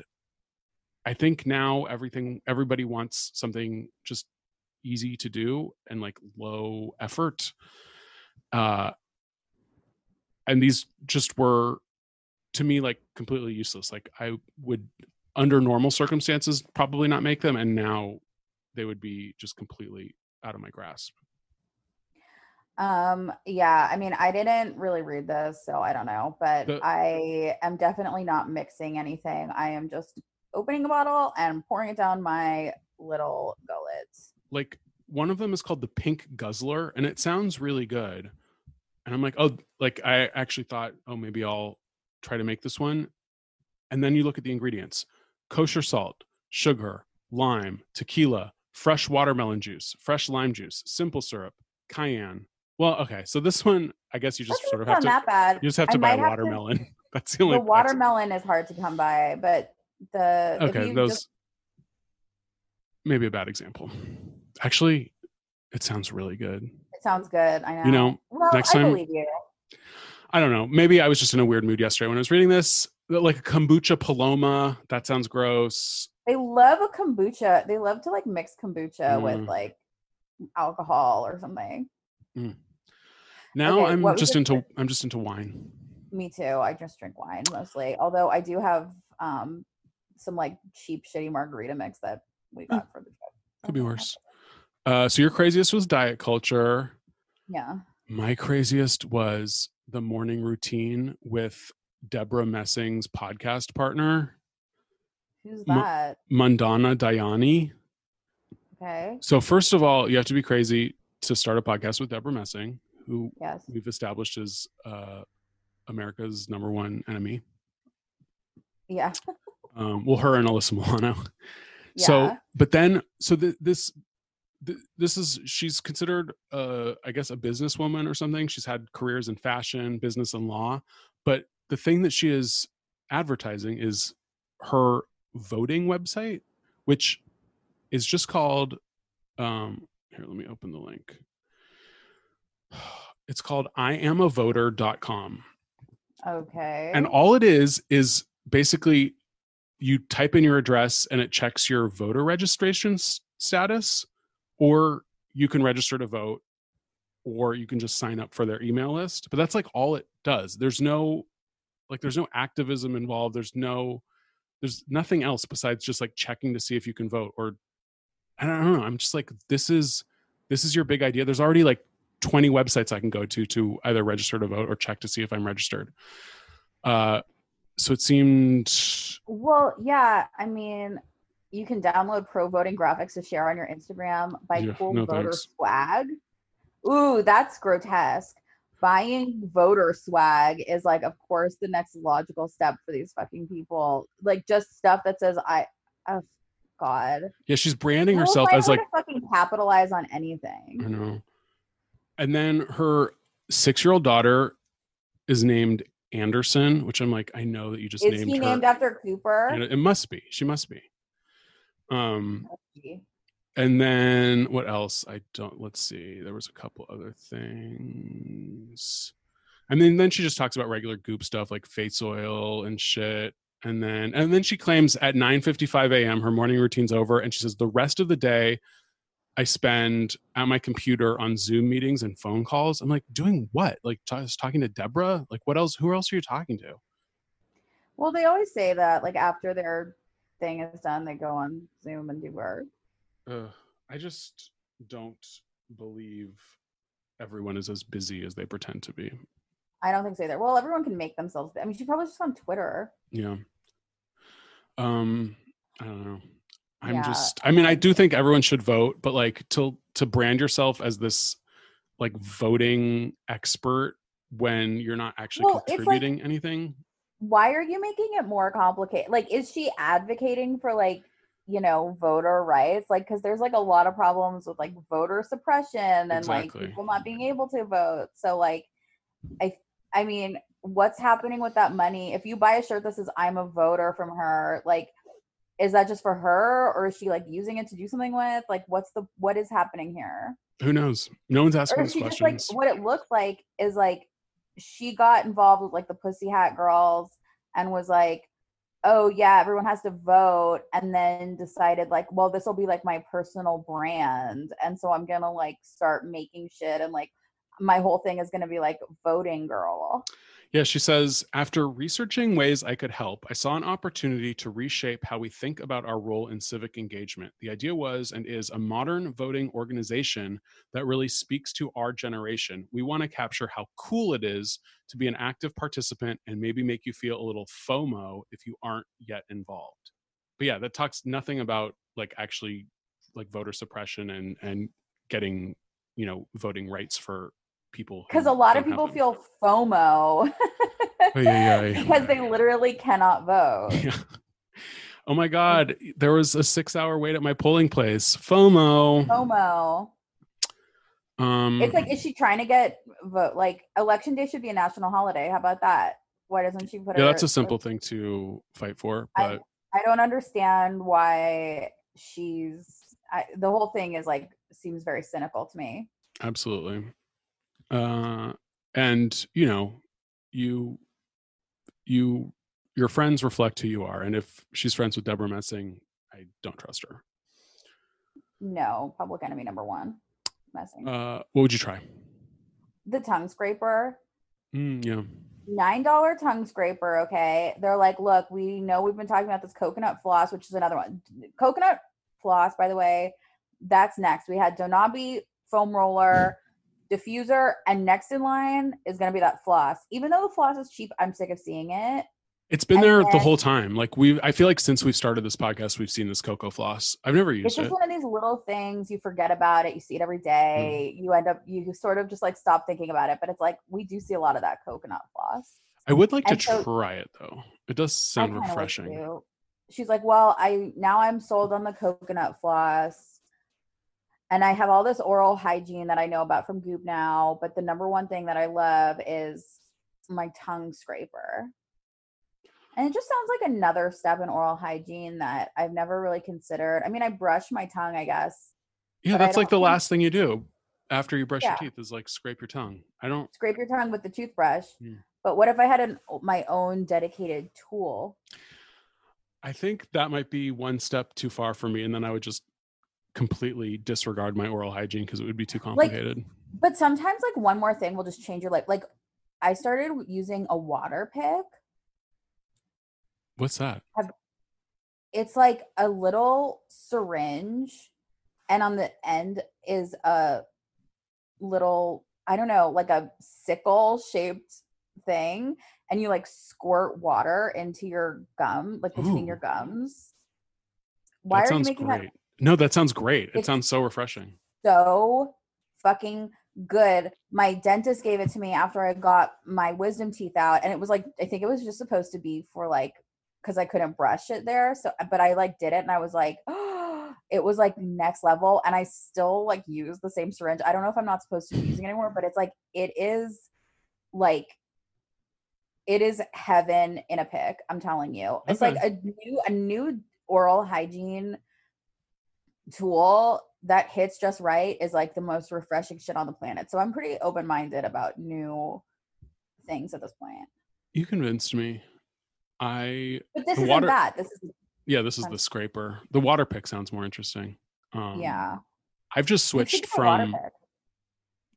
I think now everything everybody wants something just easy to do and like low effort, uh and these just were to me like completely useless. Like I would under normal circumstances probably not make them, and now they would be just completely out of my grasp. Um yeah, I mean, I didn't really read this, so I don't know, but the- I am definitely not mixing anything. I am just opening a bottle and pouring it down my little gullet. Like one of them is called the Pink Guzzler, and it sounds really good. And I'm like, oh, like I actually thought, oh, maybe I'll try to make this one. And then you look at the ingredients: kosher salt, sugar, lime, tequila, fresh watermelon juice, fresh lime juice, simple syrup, cayenne. Well, okay, so this one, I guess you just That's sort of have to. That bad. You just have to I buy watermelon. To, that's the only. The watermelon is hard to come by, but the okay those. Just, maybe a bad example. Actually, it sounds really good. It sounds good. I know. You know, well, next time, I believe you. I don't know. Maybe I was just in a weird mood yesterday when I was reading this. Like a kombucha paloma. That sounds gross. They love a kombucha. They love to like mix kombucha mm. with like alcohol or something. Mm. Now okay, I'm just into drink? I'm just into wine. Me too. I just drink wine mostly. Although I do have um, some like cheap shitty margarita mix that we got for the trip. Could be worse. Uh, so your craziest was diet culture. Yeah. My craziest was the morning routine with Deborah Messing's podcast partner. Who's that? Ma- Mandana Dayani. Okay. So first of all, you have to be crazy to start a podcast with Deborah Messing, who yes. we've established is uh, America's number one enemy. Yeah. um, well, her and Alyssa Milano. Yeah. So, but then, so th- this, th- this is, she's considered, uh, I guess, a businesswoman or something. She's had careers in fashion, business, and law. But the thing that she is advertising is her voting website, which is just called, um, here, let me open the link. It's called I am a voter dot com. Okay. And all it is, is basically you type in your address and it checks your voter registration s- status, or you can register to vote, or you can just sign up for their email list. But that's like all it does. There's no, like, there's no activism involved. There's no, there's nothing else besides just like checking to see if you can vote, or I don't know. I'm just like, this is, this is your big idea. There's already like twenty websites I can go to, to either register to vote or check to see if I'm registered. Uh, So it seemed... Well, yeah. I mean, you can download pro voting graphics to share on your Instagram. Buy yeah, cool no voter thanks. swag. Ooh, that's grotesque. Buying voter swag is like, of course, the next logical step for these fucking people. Like just stuff that says, I... Oh, God. Yeah, she's branding How herself as like... to fucking capitalize on anything. I know. And then her six-year-old daughter is named Anderson, which I'm like, I know that you just is named he her. named after Cooper? And it must be. She must be. Um, and then what else? I don't. Let's see. There was a couple other things. And then then she just talks about regular Goop stuff like face oil and shit. And then and then she claims at nine fifty-five a.m. her morning routine's over, and she says the rest of the day I spend at my computer on Zoom meetings and phone calls. I'm like, doing what? Like t- just talking to Deborah? Like what else? Who else are you talking to? Well, they always say that like after their thing is done, they go on Zoom and do work. Uh, I just don't believe everyone is as busy as they pretend to be. I don't think so either. Well, everyone can make themselves. I mean, she's probably just on Twitter. Yeah. Um, I don't know. I'm yeah. just, I mean, I do think everyone should vote, but like to, to brand yourself as this like voting expert when you're not actually well, contributing like, anything. Why are you making it more complicated? Like, is she advocating for like, you know, voter rights? Like, cause there's like a lot of problems with like voter suppression and exactly. like people not being able to vote. So like, I, I mean, what's happening with that money? If you buy a shirt that says I'm a voter from her, like, is that just for her or is she like using it to do something with? Like, what's the, what is happening here? Who knows? No one's asking those questions. Just, like, what it looked like is like, she got involved with like the Pussy Hat Girls and was like, oh yeah, everyone has to vote. And then decided like, well, this will be like my personal brand. And so I'm going to like start making shit. And like, my whole thing is going to be like voting girl. Yeah. She says, after researching ways I could help, I saw an opportunity to reshape how we think about our role in civic engagement. The idea was and is a modern voting organization that really speaks to our generation. We want to capture how cool it is to be an active participant and maybe make you feel a little FOMO if you aren't yet involved. But yeah, that talks nothing about like actually like voter suppression and, and getting, you know, voting rights for people, because a lot of people feel FOMO oh, yeah, yeah, yeah. because they literally cannot vote. Yeah. Oh my God, there was a six hour wait at my polling place. FOMO. FOMO. Um, it's like, is she trying to get vote? Like, election day should be a national holiday. How about that? Why doesn't she put? Yeah, her, that's a simple her, thing to fight for. But I, I don't understand why she's. I, the whole thing is like seems very cynical to me. Absolutely. Uh, and you know, you, you, your friends reflect who you are. And if she's friends with Deborah Messing, I don't trust her. No, public enemy number one, Messing. Uh, what would you try? The tongue scraper. Mm, yeah. nine dollars tongue scraper. Okay. They're like, look, we know we've been talking about this coconut floss, which is another one. Coconut floss, by the way, that's next. We had Donabe foam roller. Mm. Diffuser, and next in line is going to be that floss. Even though the floss is cheap, I'm sick of seeing it. It's been and there then, the whole time. Like we, I feel like since we've started this podcast, we've seen this cocoa floss. I've never used it. It's just it. One of these little things you forget about it. You see it every day. Mm. You end up, you sort of just like stop thinking about it. But it's like we do see a lot of that coconut floss. I would like and to so, try it though. It does sound refreshing. Like She's like, well, I now I'm sold on the coconut floss. And I have all this oral hygiene that I know about from Goop now, but the number one thing that I love is my tongue scraper. And it just sounds like another step in oral hygiene that I've never really considered. I mean, I brush my tongue, I guess. Yeah, that's like the last thing you do after you brush yeah. your teeth is like scrape your tongue. I don't scrape your tongue with the toothbrush. Mm. But what if I had an, my own dedicated tool? I think that might be one step too far for me. And then I would just completely disregard my oral hygiene because it would be too complicated. Like, but sometimes like one more thing will just change your life. Like I started using a water pick. What's that? It's like a little syringe and on the end is a little, I don't know, like a sickle shaped thing. And you like squirt water into your gum, like between Ooh. Your gums. Why that are you making great. That? No, that sounds great. It it's sounds so refreshing. So fucking good. My dentist gave it to me after I got my wisdom teeth out. And it was like, I think it was just supposed to be for like, cause I couldn't brush it there. So, but I like did it and I was like, oh, it was like next level. And I still like use the same syringe. I don't know if I'm not supposed to be using it anymore, but it's like, it is like, it is heaven in a pick. I'm telling you, okay. It's like a new, a new oral hygiene tool that hits just right is like the most refreshing shit on the planet. So I'm pretty open-minded about new things at this point. You convinced me. I but this isn't water, that. This is yeah. This is the scraper. The water pick sounds more interesting. Um, yeah. I've just switched from.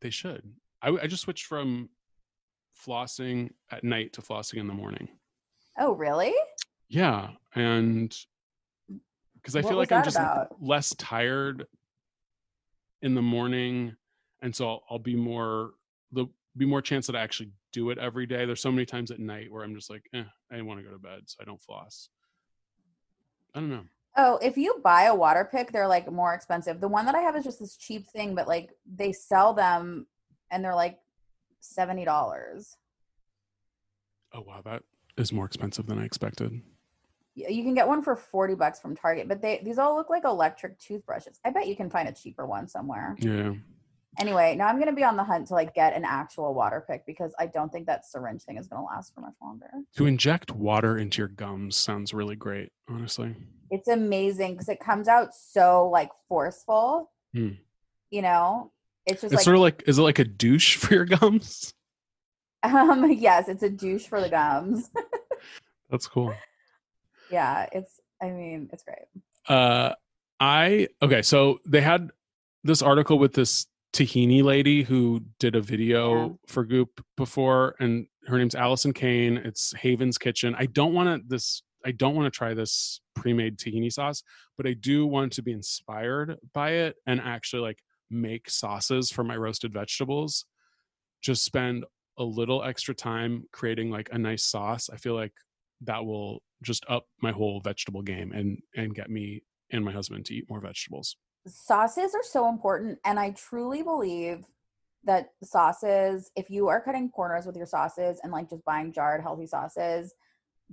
They should. I, I just switched from flossing at night to flossing in the morning. Oh really? Yeah, and. Because I what feel like I'm just about? Less tired in the morning, and so I'll, I'll be more the be more chance that I actually do it every day. There's so many times at night where I'm just like, eh, I want to go to bed, so I don't floss. I don't know. Oh, if you buy a water pick, they're like more expensive. The one that I have is just this cheap thing, but like they sell them and they're like seventy dollars. Oh, wow. That is more expensive than I expected. You can get one for forty bucks from Target, but they these all look like electric toothbrushes. I bet you can find a cheaper one somewhere. Yeah. Anyway, now I'm going to be on the hunt to like get an actual water pick because I don't think that syringe thing is going to last for much longer. To inject water into your gums sounds really great, honestly. It's amazing because it comes out so like forceful. Hmm. You know, it's just it's like, sort of like, is it like a douche for your gums? Um, yes, it's a douche for the gums. That's cool. Yeah, it's, I mean, it's great. Uh, I, okay, so they had this article with this Tahini lady who did a video yeah. for Goop before, and her name's Allison Kane. It's Haven's Kitchen. I don't want to this, I don't want to try this pre-made tahini sauce, but I do want to be inspired by it and actually like make sauces for my roasted vegetables. Just spend a little extra time creating like a nice sauce. I feel like that will just up my whole vegetable game and and get me and my husband to eat more vegetables. Sauces are so important, and I truly believe that sauces, if you are cutting corners with your sauces and like just buying jarred healthy sauces,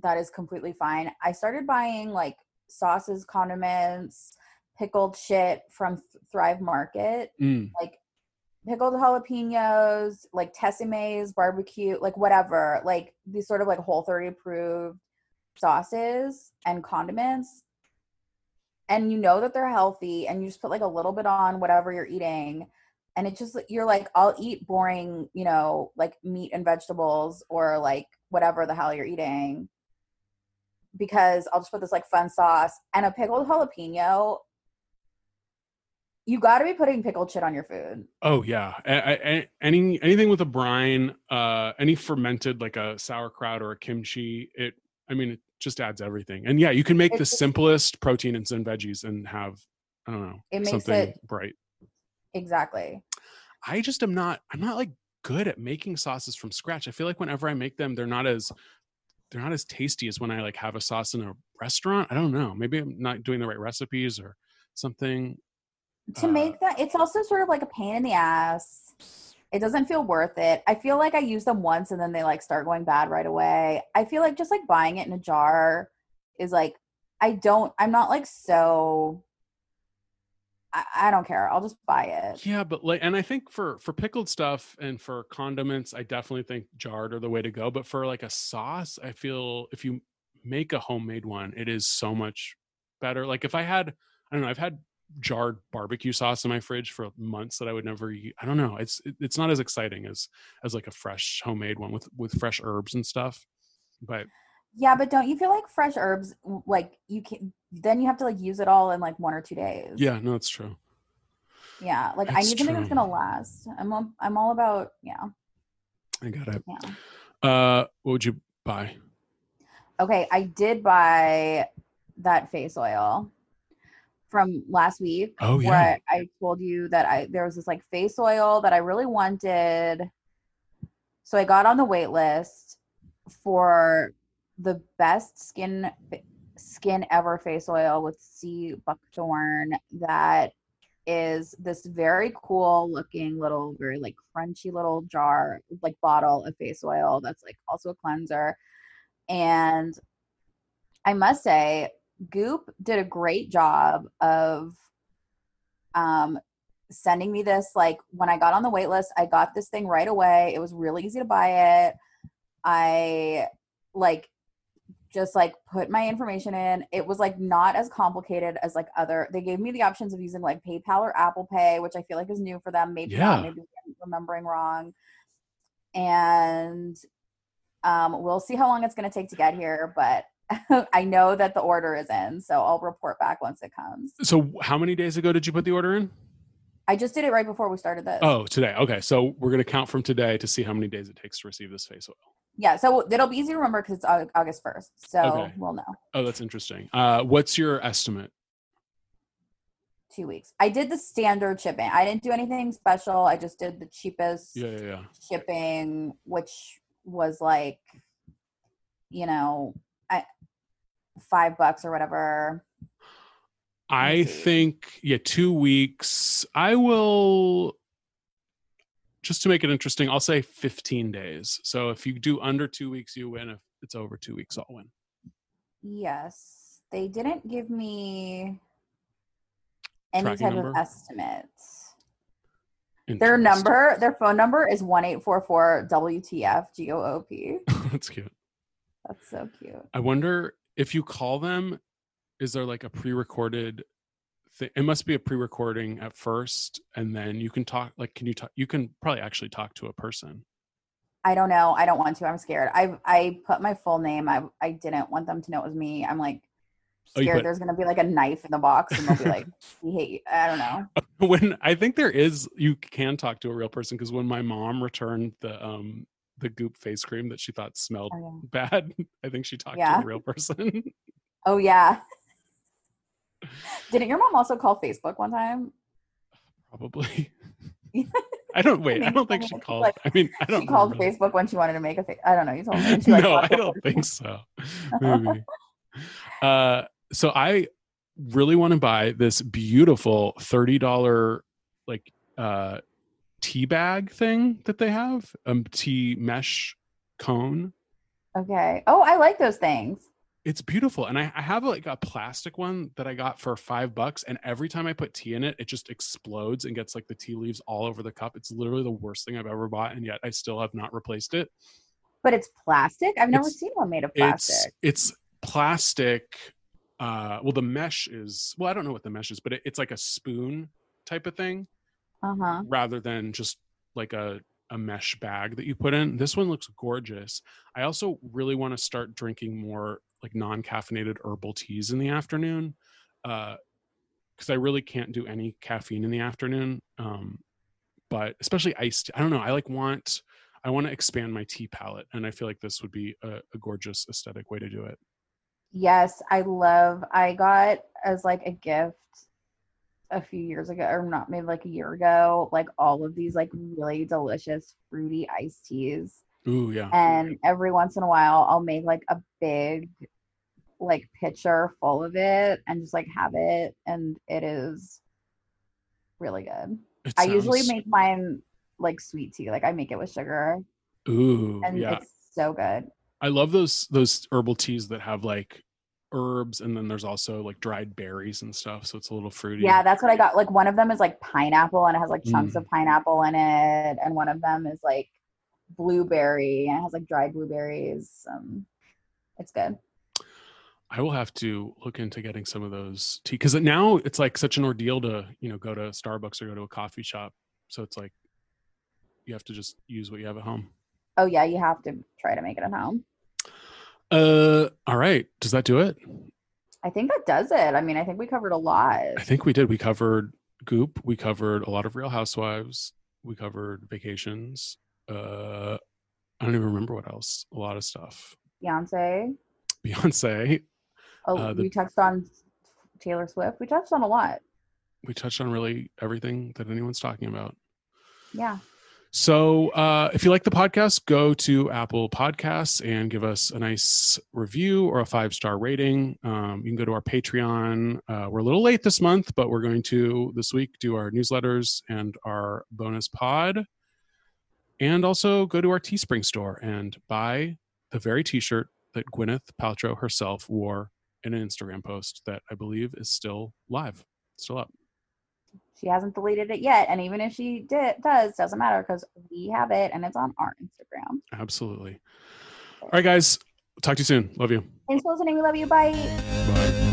that is completely fine. I started buying like sauces, condiments, pickled shit from Thrive Market, mm. like pickled jalapenos, like Tessimé's barbecue, like whatever, like these sort of like Whole thirty approved sauces and condiments, and you know that they're healthy, and you just put like a little bit on whatever you're eating, and it's just, you're like, I'll eat boring, you know, like meat and vegetables or like whatever the hell you're eating, because I'll just put this like fun sauce. And a pickled jalapeno, you got to be putting pickled shit on your food. Oh yeah. I, I, any anything with a brine, uh, any fermented, like a sauerkraut or a kimchi, it, I mean, it just adds everything. And yeah, you can make it's the just, simplest proteins and veggies and have, I don't know, it makes something it, bright. Exactly. I just am not, I'm not like good at making sauces from scratch. I feel like whenever I make them, they're not as, they're not as tasty as when I like have a sauce in a restaurant. I don't know. Maybe I'm not doing the right recipes or something. To uh, make that, it's also sort of like a pain in the ass. It doesn't feel worth it. I feel like I use them once and then they like start going bad right away. I feel like just like buying it in a jar is like, I don't, I'm not like, so I, I don't care. I'll just buy it. Yeah. But like, and I think for, for pickled stuff and for condiments, I definitely think jarred are the way to go. But for like a sauce, I feel if you make a homemade one, it is so much better. Like if I had, I don't know, I've had jarred barbecue sauce in my fridge for months that I would never eat. I don't know. It's, it's not as exciting as, as like a fresh homemade one with, with fresh herbs and stuff. But yeah, but don't you feel like fresh herbs, like you can, then you have to like use it all in like one or two days. Yeah, no, it's true. Yeah. Like it's I need something that's going to last. I'm, all, I'm all about, yeah. I got it. Yeah. Uh, what would you buy? Okay. I did buy that face oil from last week. Oh, yeah. Where I, I told you that I there was this like face oil that I really wanted. So I got on the wait list for the best skin skin ever face oil with sea buckthorn that is this very cool looking little very like crunchy little jar like bottle of face oil that's like also a cleanser. And I must say Goop did a great job of um, sending me this. Like when I got on the wait list, I got this thing right away. It was really easy to buy it. I like just like put my information in. It was like not as complicated as like other. They gave me the options of using like PayPal or Apple Pay, which I feel like is new for them. Maybe yeah. not, maybe I'm remembering wrong. And um, we'll see how long it's going to take to get here, but I know that the order is in, so I'll report back once it comes. So how many days ago did you put the order in? I just did it right before we started this. Oh, today. Okay. So we're going to count from today to see how many days it takes to receive this face oil. Yeah. So it'll be easy to remember because it's August first. So okay. We'll know. Oh, that's interesting. Uh, what's your estimate? Two weeks. I did the standard shipping. I didn't do anything special. I just did the cheapest yeah, yeah, yeah. shipping, which was like, you know, I, five bucks or whatever. I think, yeah, two weeks. I will, just to make it interesting, I'll say fifteen days. So if you do under two weeks, you win. If it's over two weeks, I'll win. Yes. They didn't give me any Tracking type number? Of estimates. Their number, their phone number is one eight four four W T F G O O P. That's cute. That's so cute. I wonder if you call them, is there like a pre-recorded thing? It must be a pre-recording at first, and then you can talk, like, can you talk, you can probably actually talk to a person. I don't know. I don't want to. I'm scared. I I put my full name. I I didn't want them to know it was me. I'm like scared oh, put- there's going to be like a knife in the box and they'll be like, we hate you. I don't know. When I think there is, you can talk to a real person. Cause when my mom returned the, um, the Goop face cream that she thought smelled oh, yeah. bad, I think she talked yeah. to a real person. Oh yeah. Didn't your mom also call Facebook one time? Probably. I don't wait. I, I don't think she called. Like, I mean, I don't. She called really. Facebook when she wanted to make a face. I don't know. You told me. She, like, no, I don't think so. Maybe. uh, so I really want to buy this beautiful thirty dollars like uh, tea bag thing that they have. Um, tea mesh cone. Okay. Oh, I like those things. It's beautiful. And I, I have like a plastic one that I got for five bucks. And every time I put tea in it, it just explodes and gets like the tea leaves all over the cup. It's literally the worst thing I've ever bought. And yet I still have not replaced it. But it's plastic? I've never it's, seen one made of plastic. It's, it's plastic. Uh, well, the mesh is, well, I don't know what the mesh is, but it, it's like a spoon type of thing. Uh-huh. Rather than just like a a mesh bag that you put in. This one looks gorgeous. I also really want to start drinking more like non-caffeinated herbal teas in the afternoon. Uh, cause I really can't do any caffeine in the afternoon. Um, but especially iced, I don't know. I like want, I want to expand my tea palette, and I feel like this would be a, a gorgeous aesthetic way to do it. Yes. I love, I got as like a gift a few years ago, or not maybe like a year ago, like all of these like really delicious fruity iced teas. Ooh, yeah. And every once in a while I'll make like a big like pitcher full of it and just like have it, and it is really good. It I sounds... usually make mine like sweet tea. Like I make it with sugar. Ooh. And yeah. It's so good. I love those those herbal teas that have like herbs, and then there's also like dried berries and stuff, so it's a little fruity. Yeah, that's what I got. Like one of them is like pineapple, and it has like chunks mm. of pineapple in it, and one of them is like blueberry, and it has like dried blueberries. Um, it's good. I will have to look into getting some of those tea, because now it's like such an ordeal to, you know, go to Starbucks or go to a coffee shop. So it's like you have to just use what you have at home. Oh yeah, you have to try to make it at home. Uh, all right. Does that do it? I think that does it. I mean, I think we covered a lot. I think we did. We covered Goop. We covered a lot of Real Housewives. We covered vacations. Uh, I don't even remember what else. A lot of stuff. Beyonce. Beyonce. Oh, uh, the, we touched on Taylor Swift. We touched on a lot. We touched on really everything that anyone's talking about. Yeah. So uh, if you like the podcast, go to Apple Podcasts and give us a nice review or a five-star rating. Um, you can go to our Patreon. Uh, we're a little late this month, but we're going to this week do our newsletters and our bonus pod. And also go to our Teespring store and buy the very t-shirt that Gwyneth Paltrow herself wore in an Instagram post that I believe is still live, still up. She hasn't deleted it yet. And even if she did, does, doesn't matter, because we have it and it's on our Instagram. Absolutely. All right, guys. Talk to you soon. Love you. Thanks for listening. We love you. Bye. Bye.